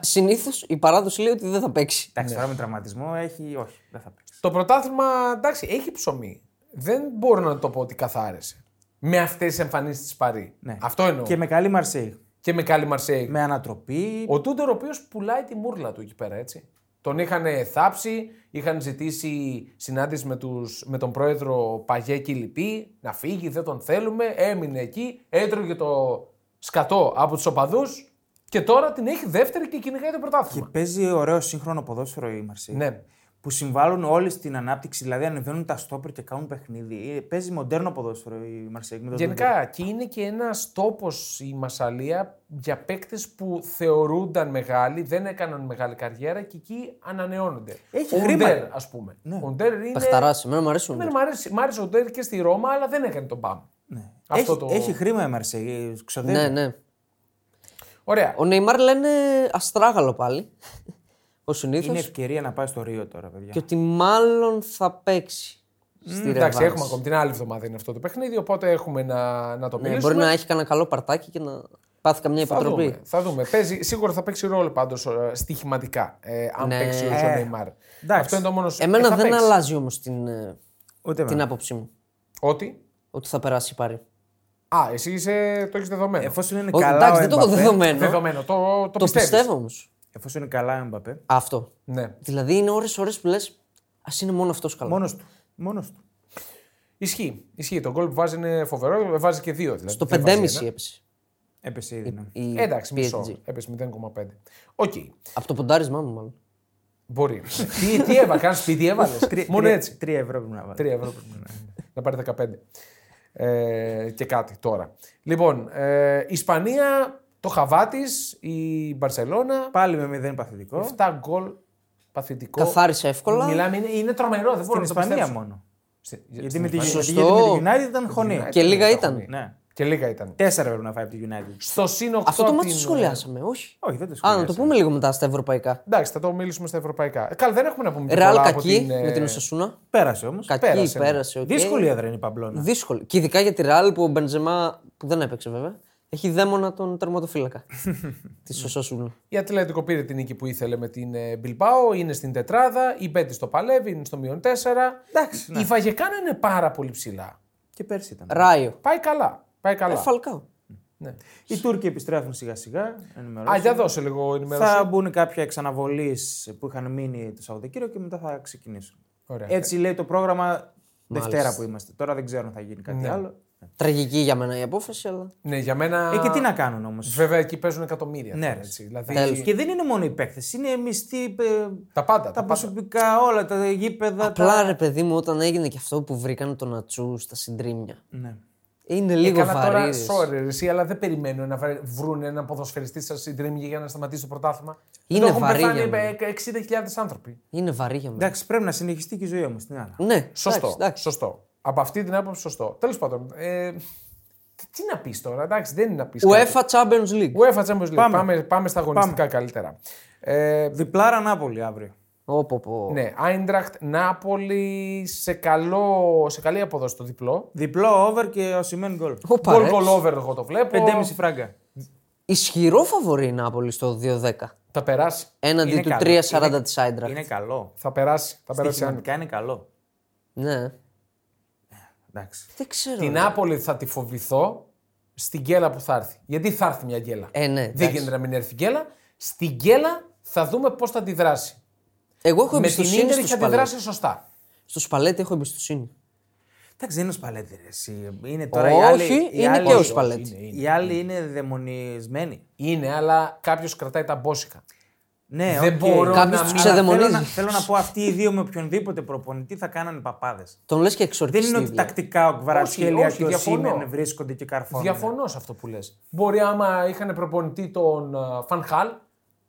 Συνήθως η παράδοση λέει ότι δεν θα παίξει. Εντάξει, τώρα με τραυματισμό έχει. Όχι, δεν θα παίξει. Το πρωτάθλημα εντάξει, έχει ψωμί. Δεν μπορώ να το πω ότι καθάρισε. Με αυτές τις εμφανίσεις της Παρί. Αυτό εννοώ. Και με καλή Μαρσέιγ. Και με καλή Μαρσέιγ. Με ανατροπή. Ο Τούντορ, ο οποίος πουλάει τη μούρλα του εκεί πέρα, έτσι. Τον είχαν θάψει, είχαν ζητήσει συνάντηση με, τους, με τον πρόεδρο Παγέ Κιλιπί, να φύγει, δεν τον θέλουμε. Έμεινε εκεί, έτρωγε το σκατό από τους οπαδούς και τώρα την έχει δεύτερη και κυνηγάει το πρωτάθλημα. Και παίζει ωραίο σύγχρονο ποδόσφαιρο η Μαρσέιγ. Ναι. Που συμβάλλουν όλοι στην ανάπτυξη, δηλαδή ανεβαίνουν τα στόπερ και κάνουν παιχνίδι. Παίζει μοντέρνο ποδόσφαιρο η Μαρσέικ. Γενικά, και είναι και ένας τόπος η Μασσαλία για παίκτες που θεωρούνταν μεγάλοι, δεν έκαναν μεγάλη καριέρα και εκεί ανανεώνονται. Έχει χρήματα. Ας πούμε. Ναι. Ο Ντέρ είναι. Παχταράς, εμένα μου αρέσει ο Ντέρ. Μ' άρεσε ο Ντέρ και στη Ρώμα, αλλά δεν έκανε τον μπαμ. Ναι. Αυτό έχει, το... έχει χρήμα η Μαρσέικ, ξοδεύει. Ναι, ναι. Ωραία. Ο Νεϊμάρ λένε αστράγαλο πάλι. Είναι ευκαιρία να πάει στο Ρίο τώρα, παιδιά. Και ότι μάλλον θα παίξει. Mm, στη εντάξει, έχουμε ακόμη την άλλη εβδομάδα είναι αυτό το παιχνίδι, οπότε έχουμε να, να το μιλήσουμε. Ναι, μπορεί να έχει κανένα καλό παρτάκι και να. Πάθει καμιά υποτροπή. Θα δούμε. Θα δούμε. Παίζει, σίγουρα θα παίξει ρόλο πάντως στοιχηματικά. Ε, αν ναι. παίξει ο Νεϊμάρ. Αυτό είναι το μόνο. Εμένα ε, δεν παίξει. Αλλάζει όμως την, την άποψή μου. Ότι. Ότι θα περάσει πάρει. Α, εσύ είσαι, το έχεις δεδομένο. Εφόσον είναι ο, καλά. Εντάξει, δεν το έχω δεδομένο. δεδομένο. Το, το, το πιστεύω όμως. Εφόσον είναι καλά, Εμπαπέ. Αυτό. Ναι. Δηλαδή είναι ώρες-ώρες που λες, ας είναι μόνο αυτός καλά. Μόνος του. Μόνος του. Ισχύει. Ισχύει. Το γκολ που βάζει είναι φοβερό. Βάζει και δύο. Δηλαδή. Στο πεντέμισι έπεσε. Έπεσε ήδη. Ναι. Η... Εντάξει, μισό. πι ες τζι. Έπεσε μηδέν κόμμα πέντε. Οκ. Okay. Από το ποντάρισμά μου, μάλλον. Μπορεί. τι τι έβαλε, κάνει σπίτι, έβαλε. Μόνο έτσι. Τρία ευρώ πρέπει να βάλει. Τρία ευρώ πρέπει να πάρει δεκαπέντε. Ε, και κάτι τώρα. Λοιπόν, ε, Ισπανία, το Χαβάτης, η Μπαρσελόνα. Πάλι με μηδέν παθητικό. εφτά γκολ παθητικό. Καθάρισε εύκολα. Μιλάμε, είναι, είναι τρομερό, δεν μπορώ να το πιστέψω. Στην Ισπανία μόνο. Στη, γιατί στην με την United ήταν χωνία. Και λίγα ήταν. Ναι. Και λίγα ήταν. Τέσσερα πρέπει να φάει από τη United. Στο σύνολο. Αυτό το μάτι το σχολιάσαμε, όχι. Όχι, δεν το σχολιάσαμε. Α, να το πούμε λίγο μετά στα ευρωπαϊκά. Εντάξει, θα το μιλήσουμε στα ευρωπαϊκά. Καλά, δεν έχουμε να πούμε Ρεάλ κακή την... με την Οσασούνα. Πέρασε όμως. Κακή, πέρασε. πέρασε okay. Δύσκολη έδρα είναι η Παμπλώνα. Δύσκολη. Και ειδικά για τη Ρεάλ που ο Μπεντζεμά, που δεν έπαιξε βέβαια, έχει δαίμονα τον τερματοφύλακα τη Οσασούνα. Η Ατλέτικο πήρε την νίκη που ήθελε με την Μπιλμπάο, είναι στην τετράδα. Η Μπέτις το παλεύει, είναι στο μείον τέσσερα. Η Βαγεκάνα είναι πάρα πολύ ψηλά. Και πέρσι ήταν. Ράιο. Πάει καλά. Πάει καλά. Ε, Φαλκάο. Ναι. Οι Τούρκοι επιστρέφουν σιγά σιγά. Α, για δώσε λίγο ενημέρωση. Θα μπουν κάποια εξαναβολής που είχαν μείνει το Σαββατοκύριακο και μετά θα ξεκινήσουν. Ωραία. Έτσι λέει το πρόγραμμα. Μάλιστα. Δευτέρα που είμαστε. Τώρα δεν ξέρω αν θα γίνει κάτι ναι. άλλο. Τραγική για μένα η απόφαση, αλλά. Ναι, για μένα. Ε, και τι να κάνουν όμως. Βέβαια εκεί παίζουν εκατομμύρια. Ναι, τώρα, έτσι. Δηλαδή... Και δεν είναι μόνο η παίκτες. Είναι μισθή. Τα πάντα. Τα, τα προσωπικά, πάντα. όλα τα γήπεδα. Απλά τα... ρε παιδί μου, όταν έγινε και αυτό που βρήκαν τον Ατσού στα συντρίμια. Ναι. Είναι λίγο βαρύς. Τώρα, sorry, αλλά δεν περιμένω να βρουν έναν ποδοσφαιριστή σας συντρίμια για να σταματήσει το πρωτάθλημα. Είναι το βαρύ. Έχουν πεθάνει εξήντα χιλιάδες άνθρωποι. Είναι βαρύ για μένα. Εντάξει, πρέπει να συνεχιστεί και η ζωή όμως. Ναι, σωστό. Εντάξει. Σωστό. Από αυτή την άποψη, σωστό. Τέλος πάντων, ε, τι να πεις τώρα, εντάξει, δεν είναι να πεις. UEFA Champions League. UEFA Champions League. Πάμε, πάμε, πάμε στα αγωνιστικά πάμε. καλύτερα. Ε, Διπλάρα Νάπολη αύριο. Όπω πω. Ναι, Άιντραχτ, Νάπολη, σε, καλό, σε καλή απόδοση το διπλό. Διπλό over και Οσιμέν γκολ. Γκολ γκολ over, εγώ το βλέπω. πέντε κόμμα πέντε φράγκα. Ισχυρό φαβορί η Νάπολη στο δύο δέκα. Θα περάσει. Έναντι είναι του τρία σαράντα τη Άιντραχτ. Είναι καλό. Θα περάσει. Στοιχηματικά είναι καλό. Ναι. Εντάξει. Δεν ξέρω. Την Νάπολη θα τη φοβηθώ στην γκέλα που θα έρθει. Γιατί θα έρθει μια γκέλα. Ε, ναι, δεν γίνεται να μην έρθει γκέλα. Στην γκέλα θα δούμε πώς θα αντιδράσει. Εγώ έχω εμπιστοσύνη. Με την Ίντερ θα αντιδράσει σωστά. Στο Σπαλέτη έχω εμπιστοσύνη. Εντάξει, δεν είναι ο Σπαλέτη. Είναι τώρα όχι, η άλλη, είναι η άλλη, και ο Σπαλέτη. Οι άλλοι είναι δαιμονισμένοι. Είναι, αλλά κάποιο κρατάει τα μπόσικα. Ναι, δεν okay. μπορώ κάποιος να ξεδαιμονίζει. Θέλω, θέλω να πω αυτοί οι δύο με οποιονδήποτε προπονητή θα κάνανε παπάδες. Τον λες και εξορκιστή. Δεν είναι ότι τακτικά ο Κβαρατσχέλια και ο Σίμεν βρίσκονται και καρφώνουν. Διαφωνώ σε αυτό που λες. Μπορεί άμα είχαν προπονητή τον Φανχάλ,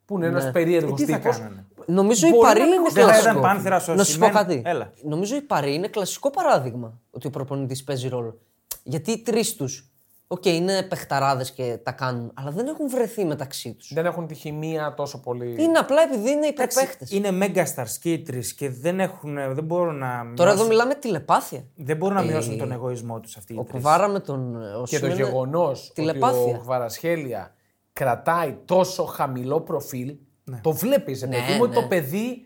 που είναι ναι. ένας περίεργος ε, τύπος. Νομίζω η Παρί είναι κλασικό. Ήταν να σου πω κάτι. Έλα. Νομίζω η Παρί είναι κλασικό παράδειγμα ότι ο προπονητής παίζει ρόλο. Γιατί οι τρεις τους. Οκ, okay, είναι παιχταράδες και τα κάνουν, αλλά δεν έχουν βρεθεί μεταξύ τους. Δεν έχουν τη χημεία τόσο πολύ. Είναι απλά επειδή είναι υπερπαίχτες. Είναι μέγκασταρς και οι τρεις και δεν, έχουν, δεν μπορούν να. Τώρα μειώσουν... εδώ μιλάμε τηλεπάθεια. Δεν μπορούν ε... να μειώσουν τον εγωισμό τους αυτοί οι τρεις. Ο Κουβάρα με τον. Και είναι... το γεγονός ότι ο Κβαρατσχέλια κρατάει τόσο χαμηλό προφίλ, ναι. το βλέπεις. Ναι, παιδί μου, ναι. το παιδί.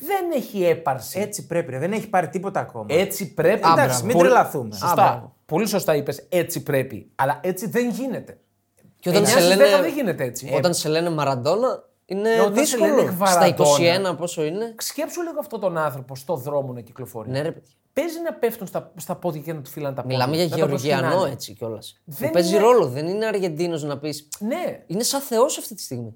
Δεν έχει έπαρση. Έτσι πρέπει. Δεν έχει πάρει τίποτα ακόμα. Έτσι πρέπει. Άμπρα, εντάξει, μην πολύ... τρελαθούμε. Σωστά. Άμπρα. Πολύ σωστά είπες. Έτσι πρέπει. Αλλά έτσι δεν γίνεται. Και όταν σε λένε... δεν γίνεται έτσι. Όταν ε... σε λένε Μαραντόνα, είναι ε, δύσκολο. Στα είκοσι ένα πόσο είναι. Σκέψου λίγο αυτόν τον άνθρωπο στον δρόμο να κυκλοφορεί. Ναι, ρε. Παίζει να πέφτουν στα, στα πόδια και να του φύλαν τα πόδια. Μιλάμε για γεωργιανό έτσι κιόλας. Παίζει είναι... ρόλο. Δεν είναι Αργεντίνος να πεις. Ναι. Είναι σαν Θεός αυτή τη στιγμή.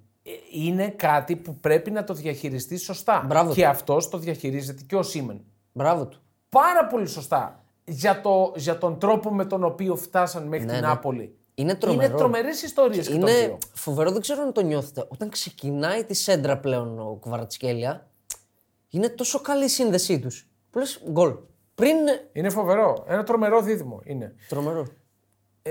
Είναι κάτι που πρέπει να το διαχειριστεί σωστά. Μπράβο και αυτός το διαχειρίζεται και ο Σίμεν. Μπράβο του. Πάρα πολύ σωστά. Για, το, για τον τρόπο με τον οποίο φτάσαν μέχρι ναι, την Νάπολη. Ναι. Είναι, είναι τρομερές ιστορίες. Και είναι και φοβερό, δεν ξέρω αν το νιώθετε. Όταν ξεκινάει τη σέντρα πλέον ο Κβαρατσχέλια, είναι τόσο καλή η σύνδεσή τους. Που λες γκολ. Πριν... Είναι φοβερό. Ένα τρομερό δίδυμο είναι. Τρομερό.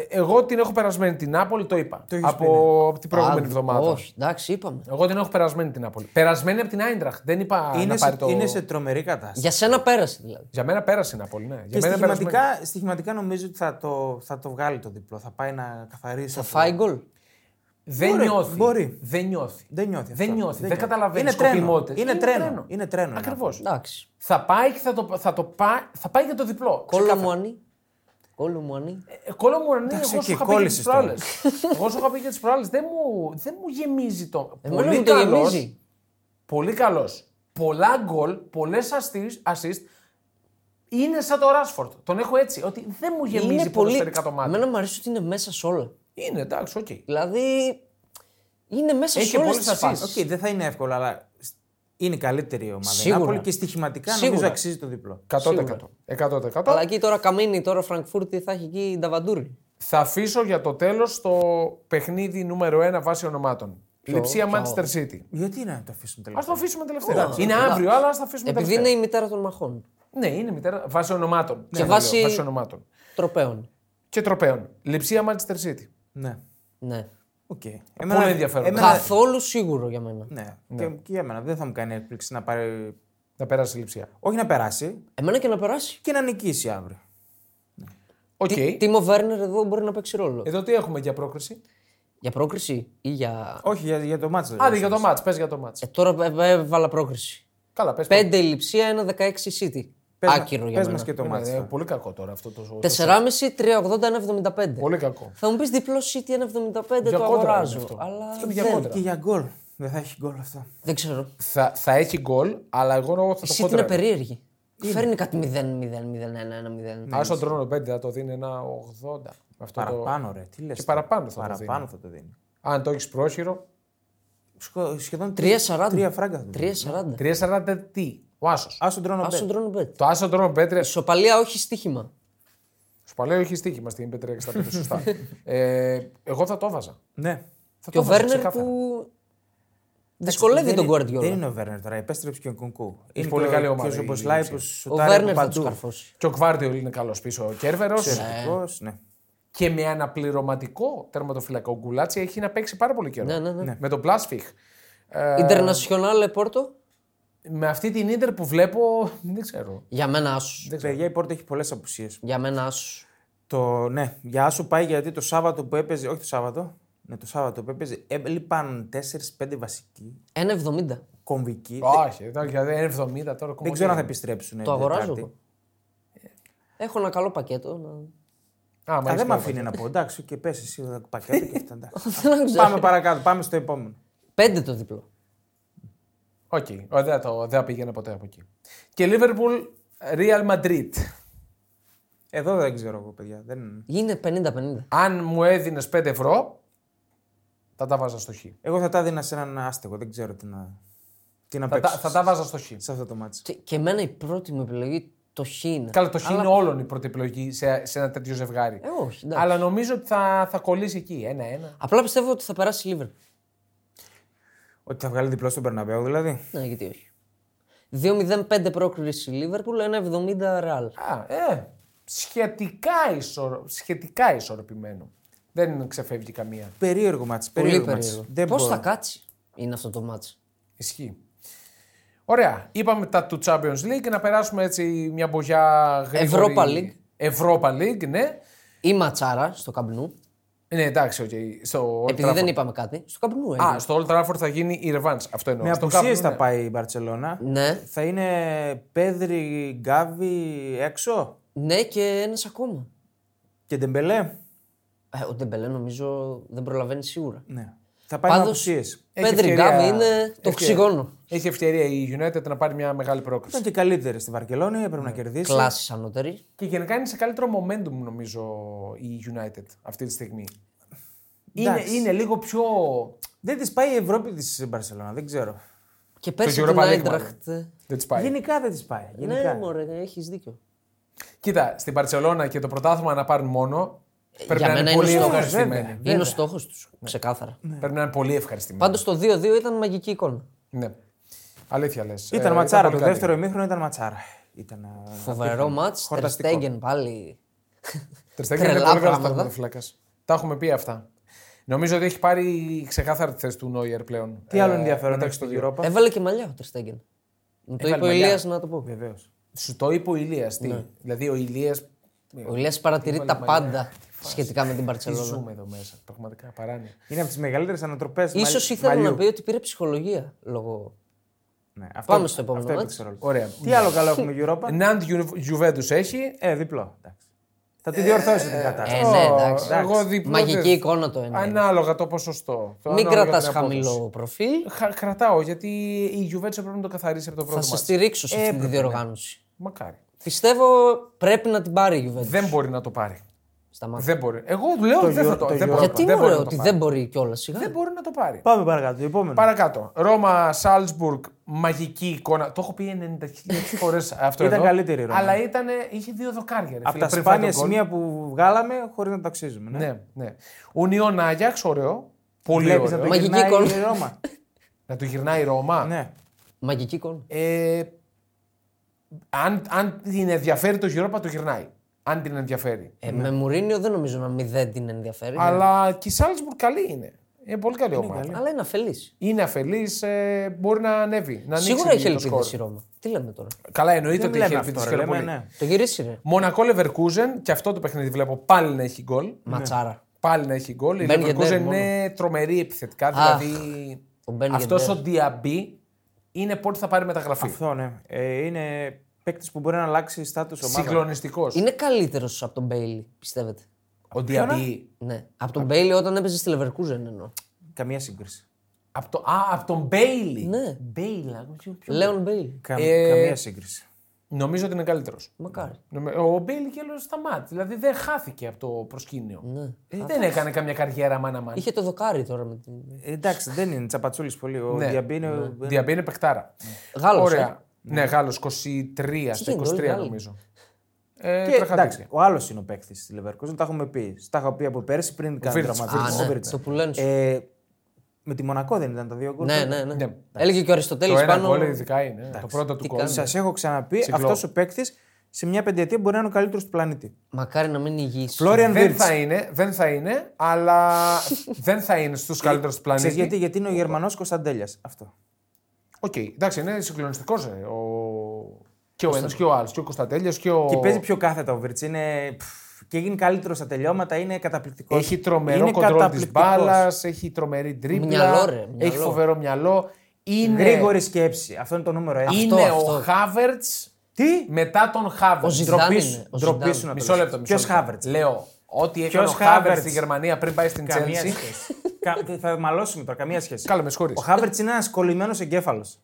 Εγώ την έχω περασμένη την Νάπολη, το είπα. Το από... πει, ναι. από την προηγούμενη εβδομάδα. Όχι, εντάξει, είπαμε. Εγώ την έχω περασμένη την Νάπολη. Περασμένη από την Άιντραχτ. Δεν είπα είναι να σε, πάρει το... Είναι σε τρομερή κατάσταση. Για σένα πέρασε δηλαδή. Για μένα πέρασε η Νάπολη, ναι. Για μένα στοιχηματικά, στοιχηματικά νομίζω ότι θα το, θα το βγάλει το διπλό. Θα πάει να καθαρίσει. Θα φάει γκολ. Δεν μπορεί, νιώθει. Μπορεί. Δεν νιώθει. Δεν νιώθει. Δεν, νιώθει. Δεν καταλαβαίνει τις σκοπιμότητες. Είναι, είναι τρένο. τρένο. Είναι τρένο. Ακριβώς. Θα πάει, θα, το, θα, το πά, θα πάει για το διπλό. Κολομονή. Κολομονή. Ε, Κολομονή. Εγώ σου είχα πει για τις προάλλες. Εγώ σου είχα πει για τις προάλλες. Δεν μου, δεν μου γεμίζει το... Πολύ καλός. Πολύ καλός. Πολλά γκολ, πολλές assist. Είναι σαν το Rashford. Τον έχω έτσι. Ότι δεν μου γεμίζει ποδοσφαιρικά το μάτι. Εμένα μου αρέσει ότι είναι μέσα σε όλα. Είναι, εντάξει, οκ. Okay. Δηλαδή, είναι μέσα έχει σε όλες τις φάσεις. Οκ, okay, δεν θα είναι εύκολο, αλλά είναι η καλύτερη ομάδα. Σίγουρα. Και στοιχηματικά σίγουρα. Νομίζω αξίζει το διπλό. εκατό τοις εκατό. Αλλά εκεί τώρα Καμίνη, τώρα Φραγκφούρτη, θα έχει εκεί Νταβαντούρη. Θα αφήσω για το τέλος το παιχνίδι νούμερο ένα βάσει ονομάτων. Λειψία Manchester City. Γιατί να το αφήσουμε τελευταίο. Ας το αφήσουμε τελευταίο. Είναι αύριο, αλλά ας το αφήσουμε τελευταίο. Επειδή είναι η μητέρα των μαχών. Ναι, είναι μητέρα βάσει ονομάτων. Και βάσει τροπέων. Και τροπέων. Λειψία Manchester City. Ναι. Ναι. Okay. Εμένα... Πολύ ενδιαφέρον. Εμένα... Καθόλου σίγουρο για μένα. Ναι. Ναι. Και για μένα. Δεν θα μου κάνει έκπληξη να πάρει... να περάσει η Λειψία. Όχι να περάσει. Εμένα και να περάσει. Και να νικήσει αύριο. Okay. Τίμο Βέρνερ εδώ μπορεί να παίξει ρόλο. Εδώ τι έχουμε για πρόκριση. Για πρόκριση ή για. Όχι, για, για το μάτς. Άντε για το μάτς. Πες για το μάτς. Ε, τώρα έβαλα πρόκριση. Καλά, πες. πέντε η Λειψία, ένα δεκαέξι η City. Άκυρο για μένα. Πες και το μάτς. Είναι πολύ κακό τώρα αυτό το τέσσερα κόμμα πέντε, τρία κόμμα ογδόντα, ένα κόμμα εβδομήντα πέντε. Πολύ κακό. Θα μου πεις διπλό City ένα κόμμα εβδομήντα πέντε, το αγοράζω. Αλλά δεν. Και για γκολ. Δεν θα έχει γκολ αυτό. Δεν ξέρω. Θα, θα έχει γκολ, αλλά εγώ θα το κόντρα. City είναι περίεργη. Είναι. Φέρνει κάτι μηδέν μηδέν μηδέν ένα ένα μηδέν. Αν στον τρώνο πέντε θα το δίνει ένα ογδόντα. Αυτό παραπάνω το... ρε. Τι λες. Και παραπάνω θα, παραπάνω θα το δίνει. Αν το έχεις πρόχειρο. Σχεδόν τρία σαράντα. τρία σαράντα τι. Ο Άσος. Το Άσον Τρόνο Πέτρε. Σοπαλία όχι στοίχημα. Σοπαλία όχι στοίχημα στην Πέτρε εξήντα πέντε. Σωστά. ε, εγώ θα το έβαζα. Ναι. Θα και το ο Βέρνερ που. Δυσκολεύει τον Γκουαρδιόλα. Δεν είναι ο Βέρνερ τώρα, επέστρεψε και ο Κουνκού. Είναι πολύ καλή ομάδα. Ο Βέρνερ θα του καρφώσει. Και ο Γκουαρδιόλα είναι καλό πίσω. Ο Κέρβερος. Ναι. Και με αναπληρωματικό τερματοφυλακό Γκουλάτσι έχει να παίξει πάρα πολύ καιρό. Με τον Πλάσφιχ. Ιντερνασιονάλ Πόρτο. Με αυτή την Ίντερ που βλέπω, δεν ξέρω. Για μένα Άσου. Δεν ξέρω, η Πόρτα έχει πολλές απουσίες. Για μένα Άσου. Το, ναι, για Άσου πάει γιατί το Σάββατο που έπαιζε, όχι το Σάββατο, ναι, το Σάββατο που έπαιζε, λείπαν τέσσερα πέντε βασικοί. ένα εβδομήντα. Κομβικοί. Όχι, δεν είναι εβδομήντα τώρα κομβικοί. Δεν ξέρω αν θα επιστρέψουν. Το αγοράζω. Έχω ένα καλό πακέτο. Να... Α, δεν με αφήνει να πω. Εντάξει, και πες εσύ το πακέτο και αυτά. Πάμε παρακάτω, πάμε στο επόμενο. πέντε το διπλό. Οκ, okay. δεν θα πήγαινε ποτέ από εκεί. Και Liverpool, Real Madrid. Εδώ δεν ξέρω εγώ, παιδιά. Δεν... Είναι πενήντα πενήντα. Αν μου έδινες πέντε ευρώ, θα τα βάζα στο χ. Εγώ θα τα έδινα σε έναν άστεγο, δεν ξέρω τι να, τι να θα, παίξω. Θα, θα τα βάζα στο χ. Σε αυτό το μάτσο. Και, και εμένα η πρώτη μου επιλογή το χ είναι. Καλά, το χ αλλά... είναι όλων η πρώτη επιλογή σε, σε ένα τέτοιο ζευγάρι. Ε, όχι, αλλά νομίζω ότι θα, θα κολλήσει εκεί, ένα-ένα. Απλά πιστεύω ότι θα περάσει η Liverpool. Ότι θα βγάλει διπλό στον Περναμπέο, δηλαδή. Ναι, γιατί όχι. δύο μηδέν πέντε πρόκριση Λίβερπουλ, ένα εβδομήντα Ρεάλ. Α, ε, σχετικά, ισορρο... σχετικά ισορροπημένο. Δεν ξεφεύγει καμία. Περίεργο μάτς. Πολύ περίεργο. περίεργο. Δεν πώς μπορώ. Θα κάτσει είναι αυτό το μάτς. Ισχύει. Ωραία. Είπαμε τα του Champions League, να περάσουμε έτσι μια μπογιά γρήγορη. Europa League. Europa League, ναι. Ή ματσάρα στο Camp Nou. Ναι, εντάξει, okay. Στο Old Trafford. Επειδή δεν είπαμε κάτι, στο Camp Nou. Α, στο Old Trafford θα γίνει η revenge. Αυτό εννοώ. Με απουσίες θα πάει η Μπαρτσελώνα. Ναι. Θα είναι Πέδρι, Γκάβι έξω. Ναι, και ένας ακόμα. Και Ντεμπελέ. Ε, ο Ντεμπελέ νομίζω δεν προλαβαίνει σίγουρα. Ναι. Θα πάει με απουσίες. Πέδρι, Γκάβι είναι το οξυγόνο. Έχει ευκαιρία η United να πάρει μια μεγάλη πρόκριση. Ήταν και καλύτερη στη Βαρκελόνη, έπρεπε ναι. να κερδίσει. Κλάσεις ανώτερη. Και γενικά είναι σε καλύτερο momentum νομίζω η United αυτή τη στιγμή. Είναι, είναι λίγο πιο. Δεν τη πάει η Ευρώπη τη Μπαρσελόνα, δεν ξέρω. Και πέρσι την Άιντραχτ. Δεν τη πάει. Γενικά δεν τη πάει. Γενικά. Ναι, μωρέ, έχεις δίκιο. Κοίτα, στην Μπαρσελόνα και το πρωτάθλημα να πάρουν μόνο. Πρέπει για να είναι πολύ ευχαριστημένοι. Είναι ο στόχος τους, ξεκάθαρα. Ναι. Πρέπει να είναι πολύ ευχαριστημένοι. Πάντως το δύο δύο ήταν μαγική εικόνα. Ναι. Αλήθεια λες. Ήταν ε, ματσάρα. Ήταν το δεύτερο ημίχρονο ήταν ματσάρα. Ήταν φοβερό μάτς. Τερ Στέγγεν πάλι. Τερ Στέγγεν είναι πολύ καλά τερματοφύλακας. Τα έχουμε πει αυτά. Νομίζω ότι έχει πάρει ξεκάθαρη τη θέση του Νόιερ πλέον. Τι άλλο ενδιαφέρον έχει στο Europa. Έβαλε και μαλλιά ο Τερ Στέγγεν. Μου το είπε ο Ηλίας να το πω. Βεβαίως. Σου το είπε ο Ηλίας. Δηλαδή ο Ηλίας. Ο Ηλίας παρατηρεί τα πάντα. σχετικά με την Μπαρτσελόνα. Ζούμε εδώ μέσα. Πραγματικά παράνοια. Είναι από τις μεγαλύτερες ανατροπές. Ίσως ήθελα να πει ότι πήρε ψυχολογία λόγω. Ναι, αυτό, πάμε στο επόμενο. Αυτό ωραία. Τι ναι. άλλο καλό έχουμε Europa. Ναντ Juventus έχει. Ε, διπλό. Εντάξει. Θα τη διορθώσει ε, την κατάσταση. Ε, ναι, εντάξει. Εγώ διπλό, μαγική δε... εικόνα το εννοώ. Ανάλογα το ποσοστό. Το μην κρατάς χαμηλό προφίλ. Χα, κρατάω γιατί η Juventus πρέπει να το καθαρίσει από το πρώτο. Θα σε στηρίξω σε αυτή τη διοργάνωση. Μακάρι. Πιστεύω πρέπει να την πάρει η Juventus. Δεν μπορεί να το πάρει. Δεν μπορεί. Εγώ λέω ότι δεν θα το πάρει. Γιατί είναι ωραίο ότι δεν μπορεί κιόλα σιγά. Δεν μπορεί να το πάρει. Πάμε παρακάτω. Επόμενο. Παρακάτω. Ρώμα, Σάλτσμπουργκ, μαγική εικόνα. Το έχω πει ενενήντα χιλιάδες φορές αυτό. Ήταν εδώ, καλύτερη η Ρώμα. Αλλά ήτανε, είχε δύο δοκάρια. Από τα σπάνια σημεία που βγάλαμε χωρίς να τα αξίζουμε. Ναι, ναι. ναι. Ουνιόν Άγιαξ, ωραίο. Πολύ Βλέπεις, ωραίο. Μαγική εικόνα. Να του γυρνάει η Ρώμα. Ναι. Μαγική εικόνα. Ε, αν, αν την ενδιαφέρει το Europa, το γυρνάει. Αν την ενδιαφέρει. Ε, ναι. Με Μουρίνιο δεν νομίζω να μην δεν την ενδιαφέρει. Αλλά ναι. και η Σάλτσμπουργκ καλή είναι. Είναι πολύ καλή είναι ομάδα. Καλή. Αλλά είναι αφελής. Είναι αφελής, ε, μπορεί να ανέβει. Να σίγουρα έχει ελπίδες η Ρώμα. Τι λέμε τώρα. Καλά, εννοείται ότι έχει ελπίδες η Ρώμα. Ναι. Το γυρίσει, ρε. Μονακό Leverkusen, και αυτό το παιχνίδι βλέπω πάλι να έχει γκολ. Ματσάρα. Ναι. Πάλι να έχει γκολ. Η Leverkusen είναι τρομερή επιθετικά. Αχ, δηλαδή αυτός ο Diaby είναι πότε θα πάρει μεταγραφή. Αυτό, ναι. Ε, είναι παίκτης που μπορεί να αλλάξει στάτους ομάδα. Συγκλονιστικός. Είναι καλύτερος από τον Μπέιλι, πιστεύετε. Ο Diaby. Ναι. Από τον Μπέιλι όταν έπαιζε στη Leverkusen εννοώ. Καμία σύγκριση. Από το, α, από τον Μπέιλι. Ναι. Μπέιλι. Λέον Μπέιλι. Κα, ε, καμία σύγκριση. Νομίζω ότι είναι καλύτερος. Μακάρι. Ο Μπέιλι και έλεγε στα μάτια. Δηλαδή δεν χάθηκε από το προσκήνιο. Ναι. Ε, δεν έκανε καμία καριέρα μάνα μάνα. Είχε το δοκάρι τώρα με την. Ε, εντάξει, δεν είναι τσαπατσούλης πολύ. Ο ναι. Diaby είναι, ναι. Diaby είναι παιχτάρα. Ναι. Γάλλος. Ωραία. Ναι, ναι Γάλλος είκοσι τρία, είκοσι τρία νομίζω. Ε, και, εντάξει, ο άλλος είναι ο παίκτης στη Leverkusen. Τα έχουμε πει. Τα είχα πει από πέρσι πριν κάνει τραυματισμό. Με τη Μονακό δεν ήταν τα δύο γκολ. Ναι, ναι, ναι. ναι. Έλεγε και ο Αριστοτέλης το πάνω. Το ένα γκολ ειδικά είναι. Εντάξει. Το πρώτο του γκολ. Σας έχω ξαναπεί, αυτός ο παίκτης σε μια πενταετία μπορεί να είναι ο καλύτερος του πλανήτη. Μακάρι να μην υγιείς. Φλόριαν Βίρτς. Δεν θα είναι, δεν θα είναι, αλλά δεν θα είναι στους καλύτερους του πλανήτη. Γιατί, γιατί είναι ο Γερμανός Κωνσταντέλιας. Αυτό. Οκ, okay. εντάξει, είναι συγκλονιστικός. Ε. Ο... Και ο ένας και ο άλλος. Και ο Κωνσταντέλιας και ο. Και παίζει πιο κάθετα ο Βίρτς. Είναι. Και γίνει καλύτερο στα τελειώματα, είναι καταπληκτικό. Έχει τρομερό κοντρόλ της μπάλας, έχει τρομερή τρίπλα, έχει φοβερό μυαλό. Είναι... Γρήγορη σκέψη, αυτό είναι το νούμερο ένα. Είναι αυτό, ο Χάβερτς μετά τον Χάβερτς. Ντροπή σου να το λέω. Ποιος Χάβερτς? Λέω ότι έκανε ο Χάβερτς στη Γερμανία πριν πάει στην Chelsea. Θα μαλώσουμε τώρα, καμία σχέση. Καλά, με συγχωρείς. Ο Χάβερτς είναι ένας κολλημένος εγκέφαλος.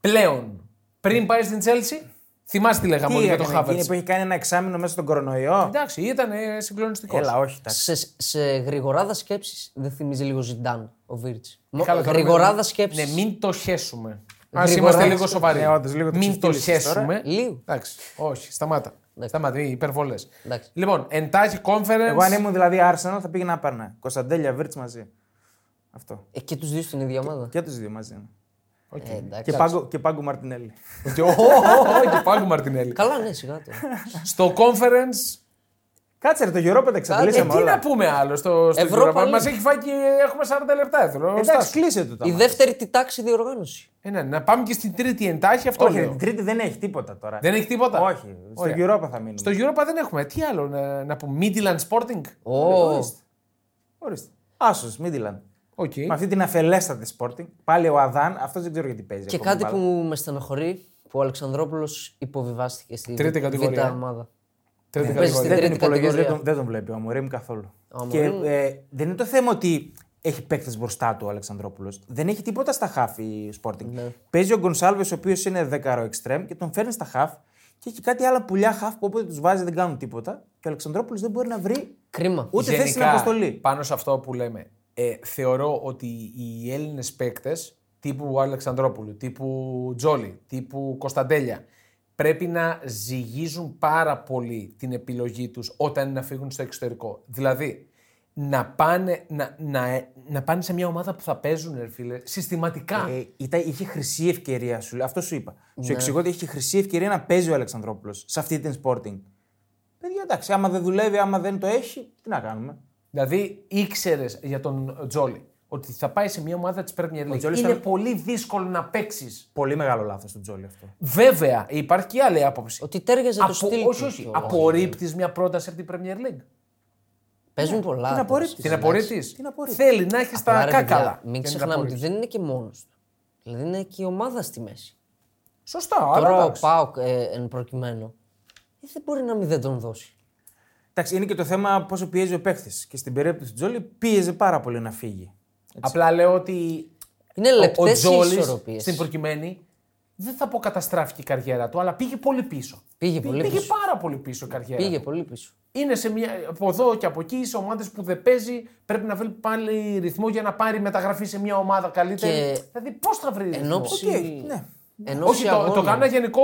Πλέον, πριν πάει στην Chelsea. Θυμάστε τι λέγαμε για τον Χάβερτς. Που έχει κάνει ένα εξάμηνο μέσα στον κορονοϊό. Εντάξει, ήταν συγκλονιστικός. Έλα, όχι. Σε, σε γρηγοράδα σκέψης δεν θυμίζει λίγο Ζιντάν ο Βίρτς. Γρηγοράδα μην... σκέψης. Ναι, μην το χέσουμε. Ας είμαστε λίγο σοβαροί. Ναι, όντως, λίγο το μην το χέσουμε. Λίγο. Εντάξει, όχι, σταμάτα. Σταμάτα, υπερβολές. Λοιπόν, εντάχει conference. Εγώ αν ήμουν δηλαδή Arsenal θα πήγαινα να πάρνα. Κωνσταντέλια, Βίρτς μαζί. Αυτό. Ε, και τους δύο στην ίδια ομάδα. Και τους δύο μαζί. Okay. Ε, και, πάγκο, και πάγκο Μαρτινέλη. και, oh, oh, oh, και πάγκο Μαρτινέλη. Καλά, ναι, σιγά τώρα. Στο conference. Κάτσε ρε, το Europa τα ξεπλήσαμε. Τι να πούμε άλλο στο Europa. Μας έχει φάει και έχουμε σαράντα λεπτά. Εθνώ, εντάξει, κλείσε το. Η δεύτερη τη τάξη διοργάνωση. Ε, ναι, να πάμε και στην τρίτη εντάχει αυτό. Όχι, την τρίτη δεν έχει τίποτα τώρα. Δεν έχει τίποτα. Όχι, στο Europa θα μείνουμε. Στο Europa δεν έχουμε. Τι άλλο να, να πούμε. Midland Sporting. Ορίστε. Άσο, Midland. Okay. Με αυτή την αφελέστατη Sporting, πάλι ο Αδάν, αυτός δεν ξέρω γιατί παίζει. Και κάτι μπάλα. Που με στενοχωρεί, που ο Αλεξανδρόπουλος υποβιβάστηκε στην τρίτη κατηγορία. ομάδα. Τρίτη ναι, κατηγορία. Τρίτη κατηγορία. Δεν, τον, δεν τον βλέπει ο Αμορίμ καθόλου. Αμορίμ. Και, ε, δεν είναι το θέμα ότι έχει παίκτες μπροστά του ο Αλεξανδρόπουλος. Δεν έχει τίποτα στα χαφ η Sporting. Ναι. Παίζει ο Γκονσάλβες, ο οποίος είναι δεκάρο εξτρέμ και τον φέρνει στα χαφ. Και έχει κάτι άλλα πουλιά χαφ που όποτε τους βάζει δεν κάνουν τίποτα. Και ο Αλεξανδρόπουλος δεν μπορεί να βρει κρίμα. Ούτε θέση στην αποστολή. Πάνω σε αυτό που λέμε. Ε, θεωρώ ότι οι Έλληνες παίκτες τύπου Αλεξανδρόπουλου, τύπου Τζόλι, τύπου Κωνσταντέλια πρέπει να ζυγίζουν πάρα πολύ την επιλογή τους όταν να φύγουν στο εξωτερικό. Δηλαδή, να πάνε, να, να, να πάνε σε μια ομάδα που θα παίζουν, ρε φίλε, συστηματικά. Ε, ήταν, είχε χρυσή ευκαιρία σου, αυτό σου είπα. Ναι. Σου εξηγώ ότι είχε χρυσή ευκαιρία να παίζει ο Αλεξανδρόπουλος σε αυτή την Sporting. Παιδιά, εντάξει, άμα δεν δουλεύει, άμα δεν το έχει, τι να κάνουμε. Δηλαδή ήξερες για τον Τζόλι ότι θα πάει σε μια ομάδα της Premier League. Είναι θα... πολύ δύσκολο να παίξεις. Πολύ μεγάλο λάθος του Τζόλι αυτό. Βέβαια, υπάρχει και άλλη άποψη. Ότι τέργαζε το στυλ του. Όχι, όχι. Απορρίπτεις μια πρόταση από την Premier League. Παίζουν πολλά. Την απορία της. Θέλει να έχει τα κάκαλα. Μην ξεχνάμε ότι δεν είναι και μόνος του. Δηλαδή είναι και η ομάδα στη μέση. Σωστά, αλλά. Τώρα ο ΠΑΟΚ εν προκειμένου δεν μπορεί να μην τον δώσει. Εντάξει, είναι και το θέμα πόσο πιέζει ο παίκτης. Και στην περίπτωση του Τζόλι πίεζε πάρα πολύ να φύγει. Απλά λέω ότι. Είναι λεπτές οι ισορροπίες. Στην προκειμένη. Δεν θα πω καταστράφηκε η καριέρα του, αλλά πήγε πολύ πίσω. Πήγε, πολύ πήγε πίσω. πάρα πολύ πίσω η καριέρα. Πήγε πολύ πίσω. Είναι σε μια, από εδώ και από εκεί, σε ομάδες που δεν παίζει, πρέπει να βρει πάλι ρυθμό για να πάρει μεταγραφή σε μια ομάδα καλύτερη. Και... Δηλαδή, πώς θα βρει ρυθμό. Ενόψη... Okay, ναι. Ενόψη Όχι, αγώνα. το, το κάνω γενικό.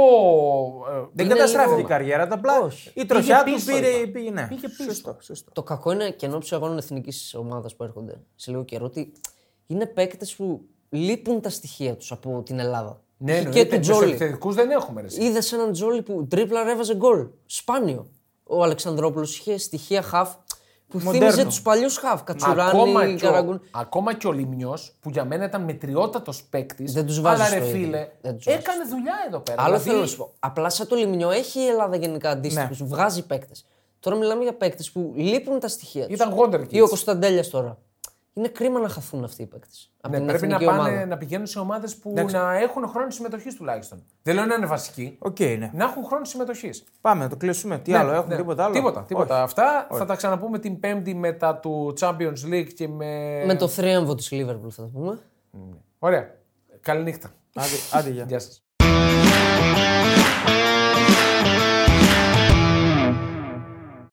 Ε, δεν καταστράφηκε η καριέρα του, απλά η τροχιά του πήρε. Πήγε, ναι. πήγε πίσω. Σωστό, σωστό. Το κακό είναι και ενόψει αγώνων εθνικής ομάδας που έρχονται σε λίγο καιρό ότι είναι παίκτες που λείπουν τα στοιχεία τους από την Ελλάδα. Ναι, και ναι, του Τζόλι. Επιθετικούς δεν έχουμε. Είδες έναν Τζόλι που τρίπλα ρεύαζε γκολ. Σπάνιο. Ο Αλεξανδρόπουλος είχε στοιχεία χαφ που Μοντέρνο. Θύμιζε τους παλιούς χαφ. Κατσουράνη, Καραγκούνη. Ακόμα και ο Λιμνιός που για μένα ήταν μετριότατος παίκτης. Αλλά ρε φίλε, έκανε δουλειά εδώ πέρα. Άλλο δηλαδή... θέλω να σου πω. Απλά σαν το Λιμνιό έχει η Ελλάδα γενικά αντίστοιχους. Ναι. Βγάζει παίκτες. Τώρα μιλάμε για παίκτες που λείπουν τα στοιχεία τους. Ήταν Wonder Kids. Ή ο Κωνσταντέλιας τώρα. Είναι κρίμα να χαθούν αυτοί οι παίκτες. Ναι, πρέπει να, πάνε, να πηγαίνουν σε ομάδες που ναι, να έχουν χρόνο συμμετοχής τουλάχιστον. Δεν λέω να είναι βασικοί. Okay, ναι. Να έχουν χρόνο συμμετοχής. Πάμε να το κλείσουμε. Τι ναι, άλλο, έχουμε ναι. τίποτα άλλο. Τίποτα. τίποτα. Αυτά Όχι. θα τα ξαναπούμε την Πέμπτη μετά του Champions League και με. Με το θρίαμβο της Liverpool θα το πούμε. Mm. Ωραία. Καληνύχτα. Άντε, άντε, γεια. Γεια σας.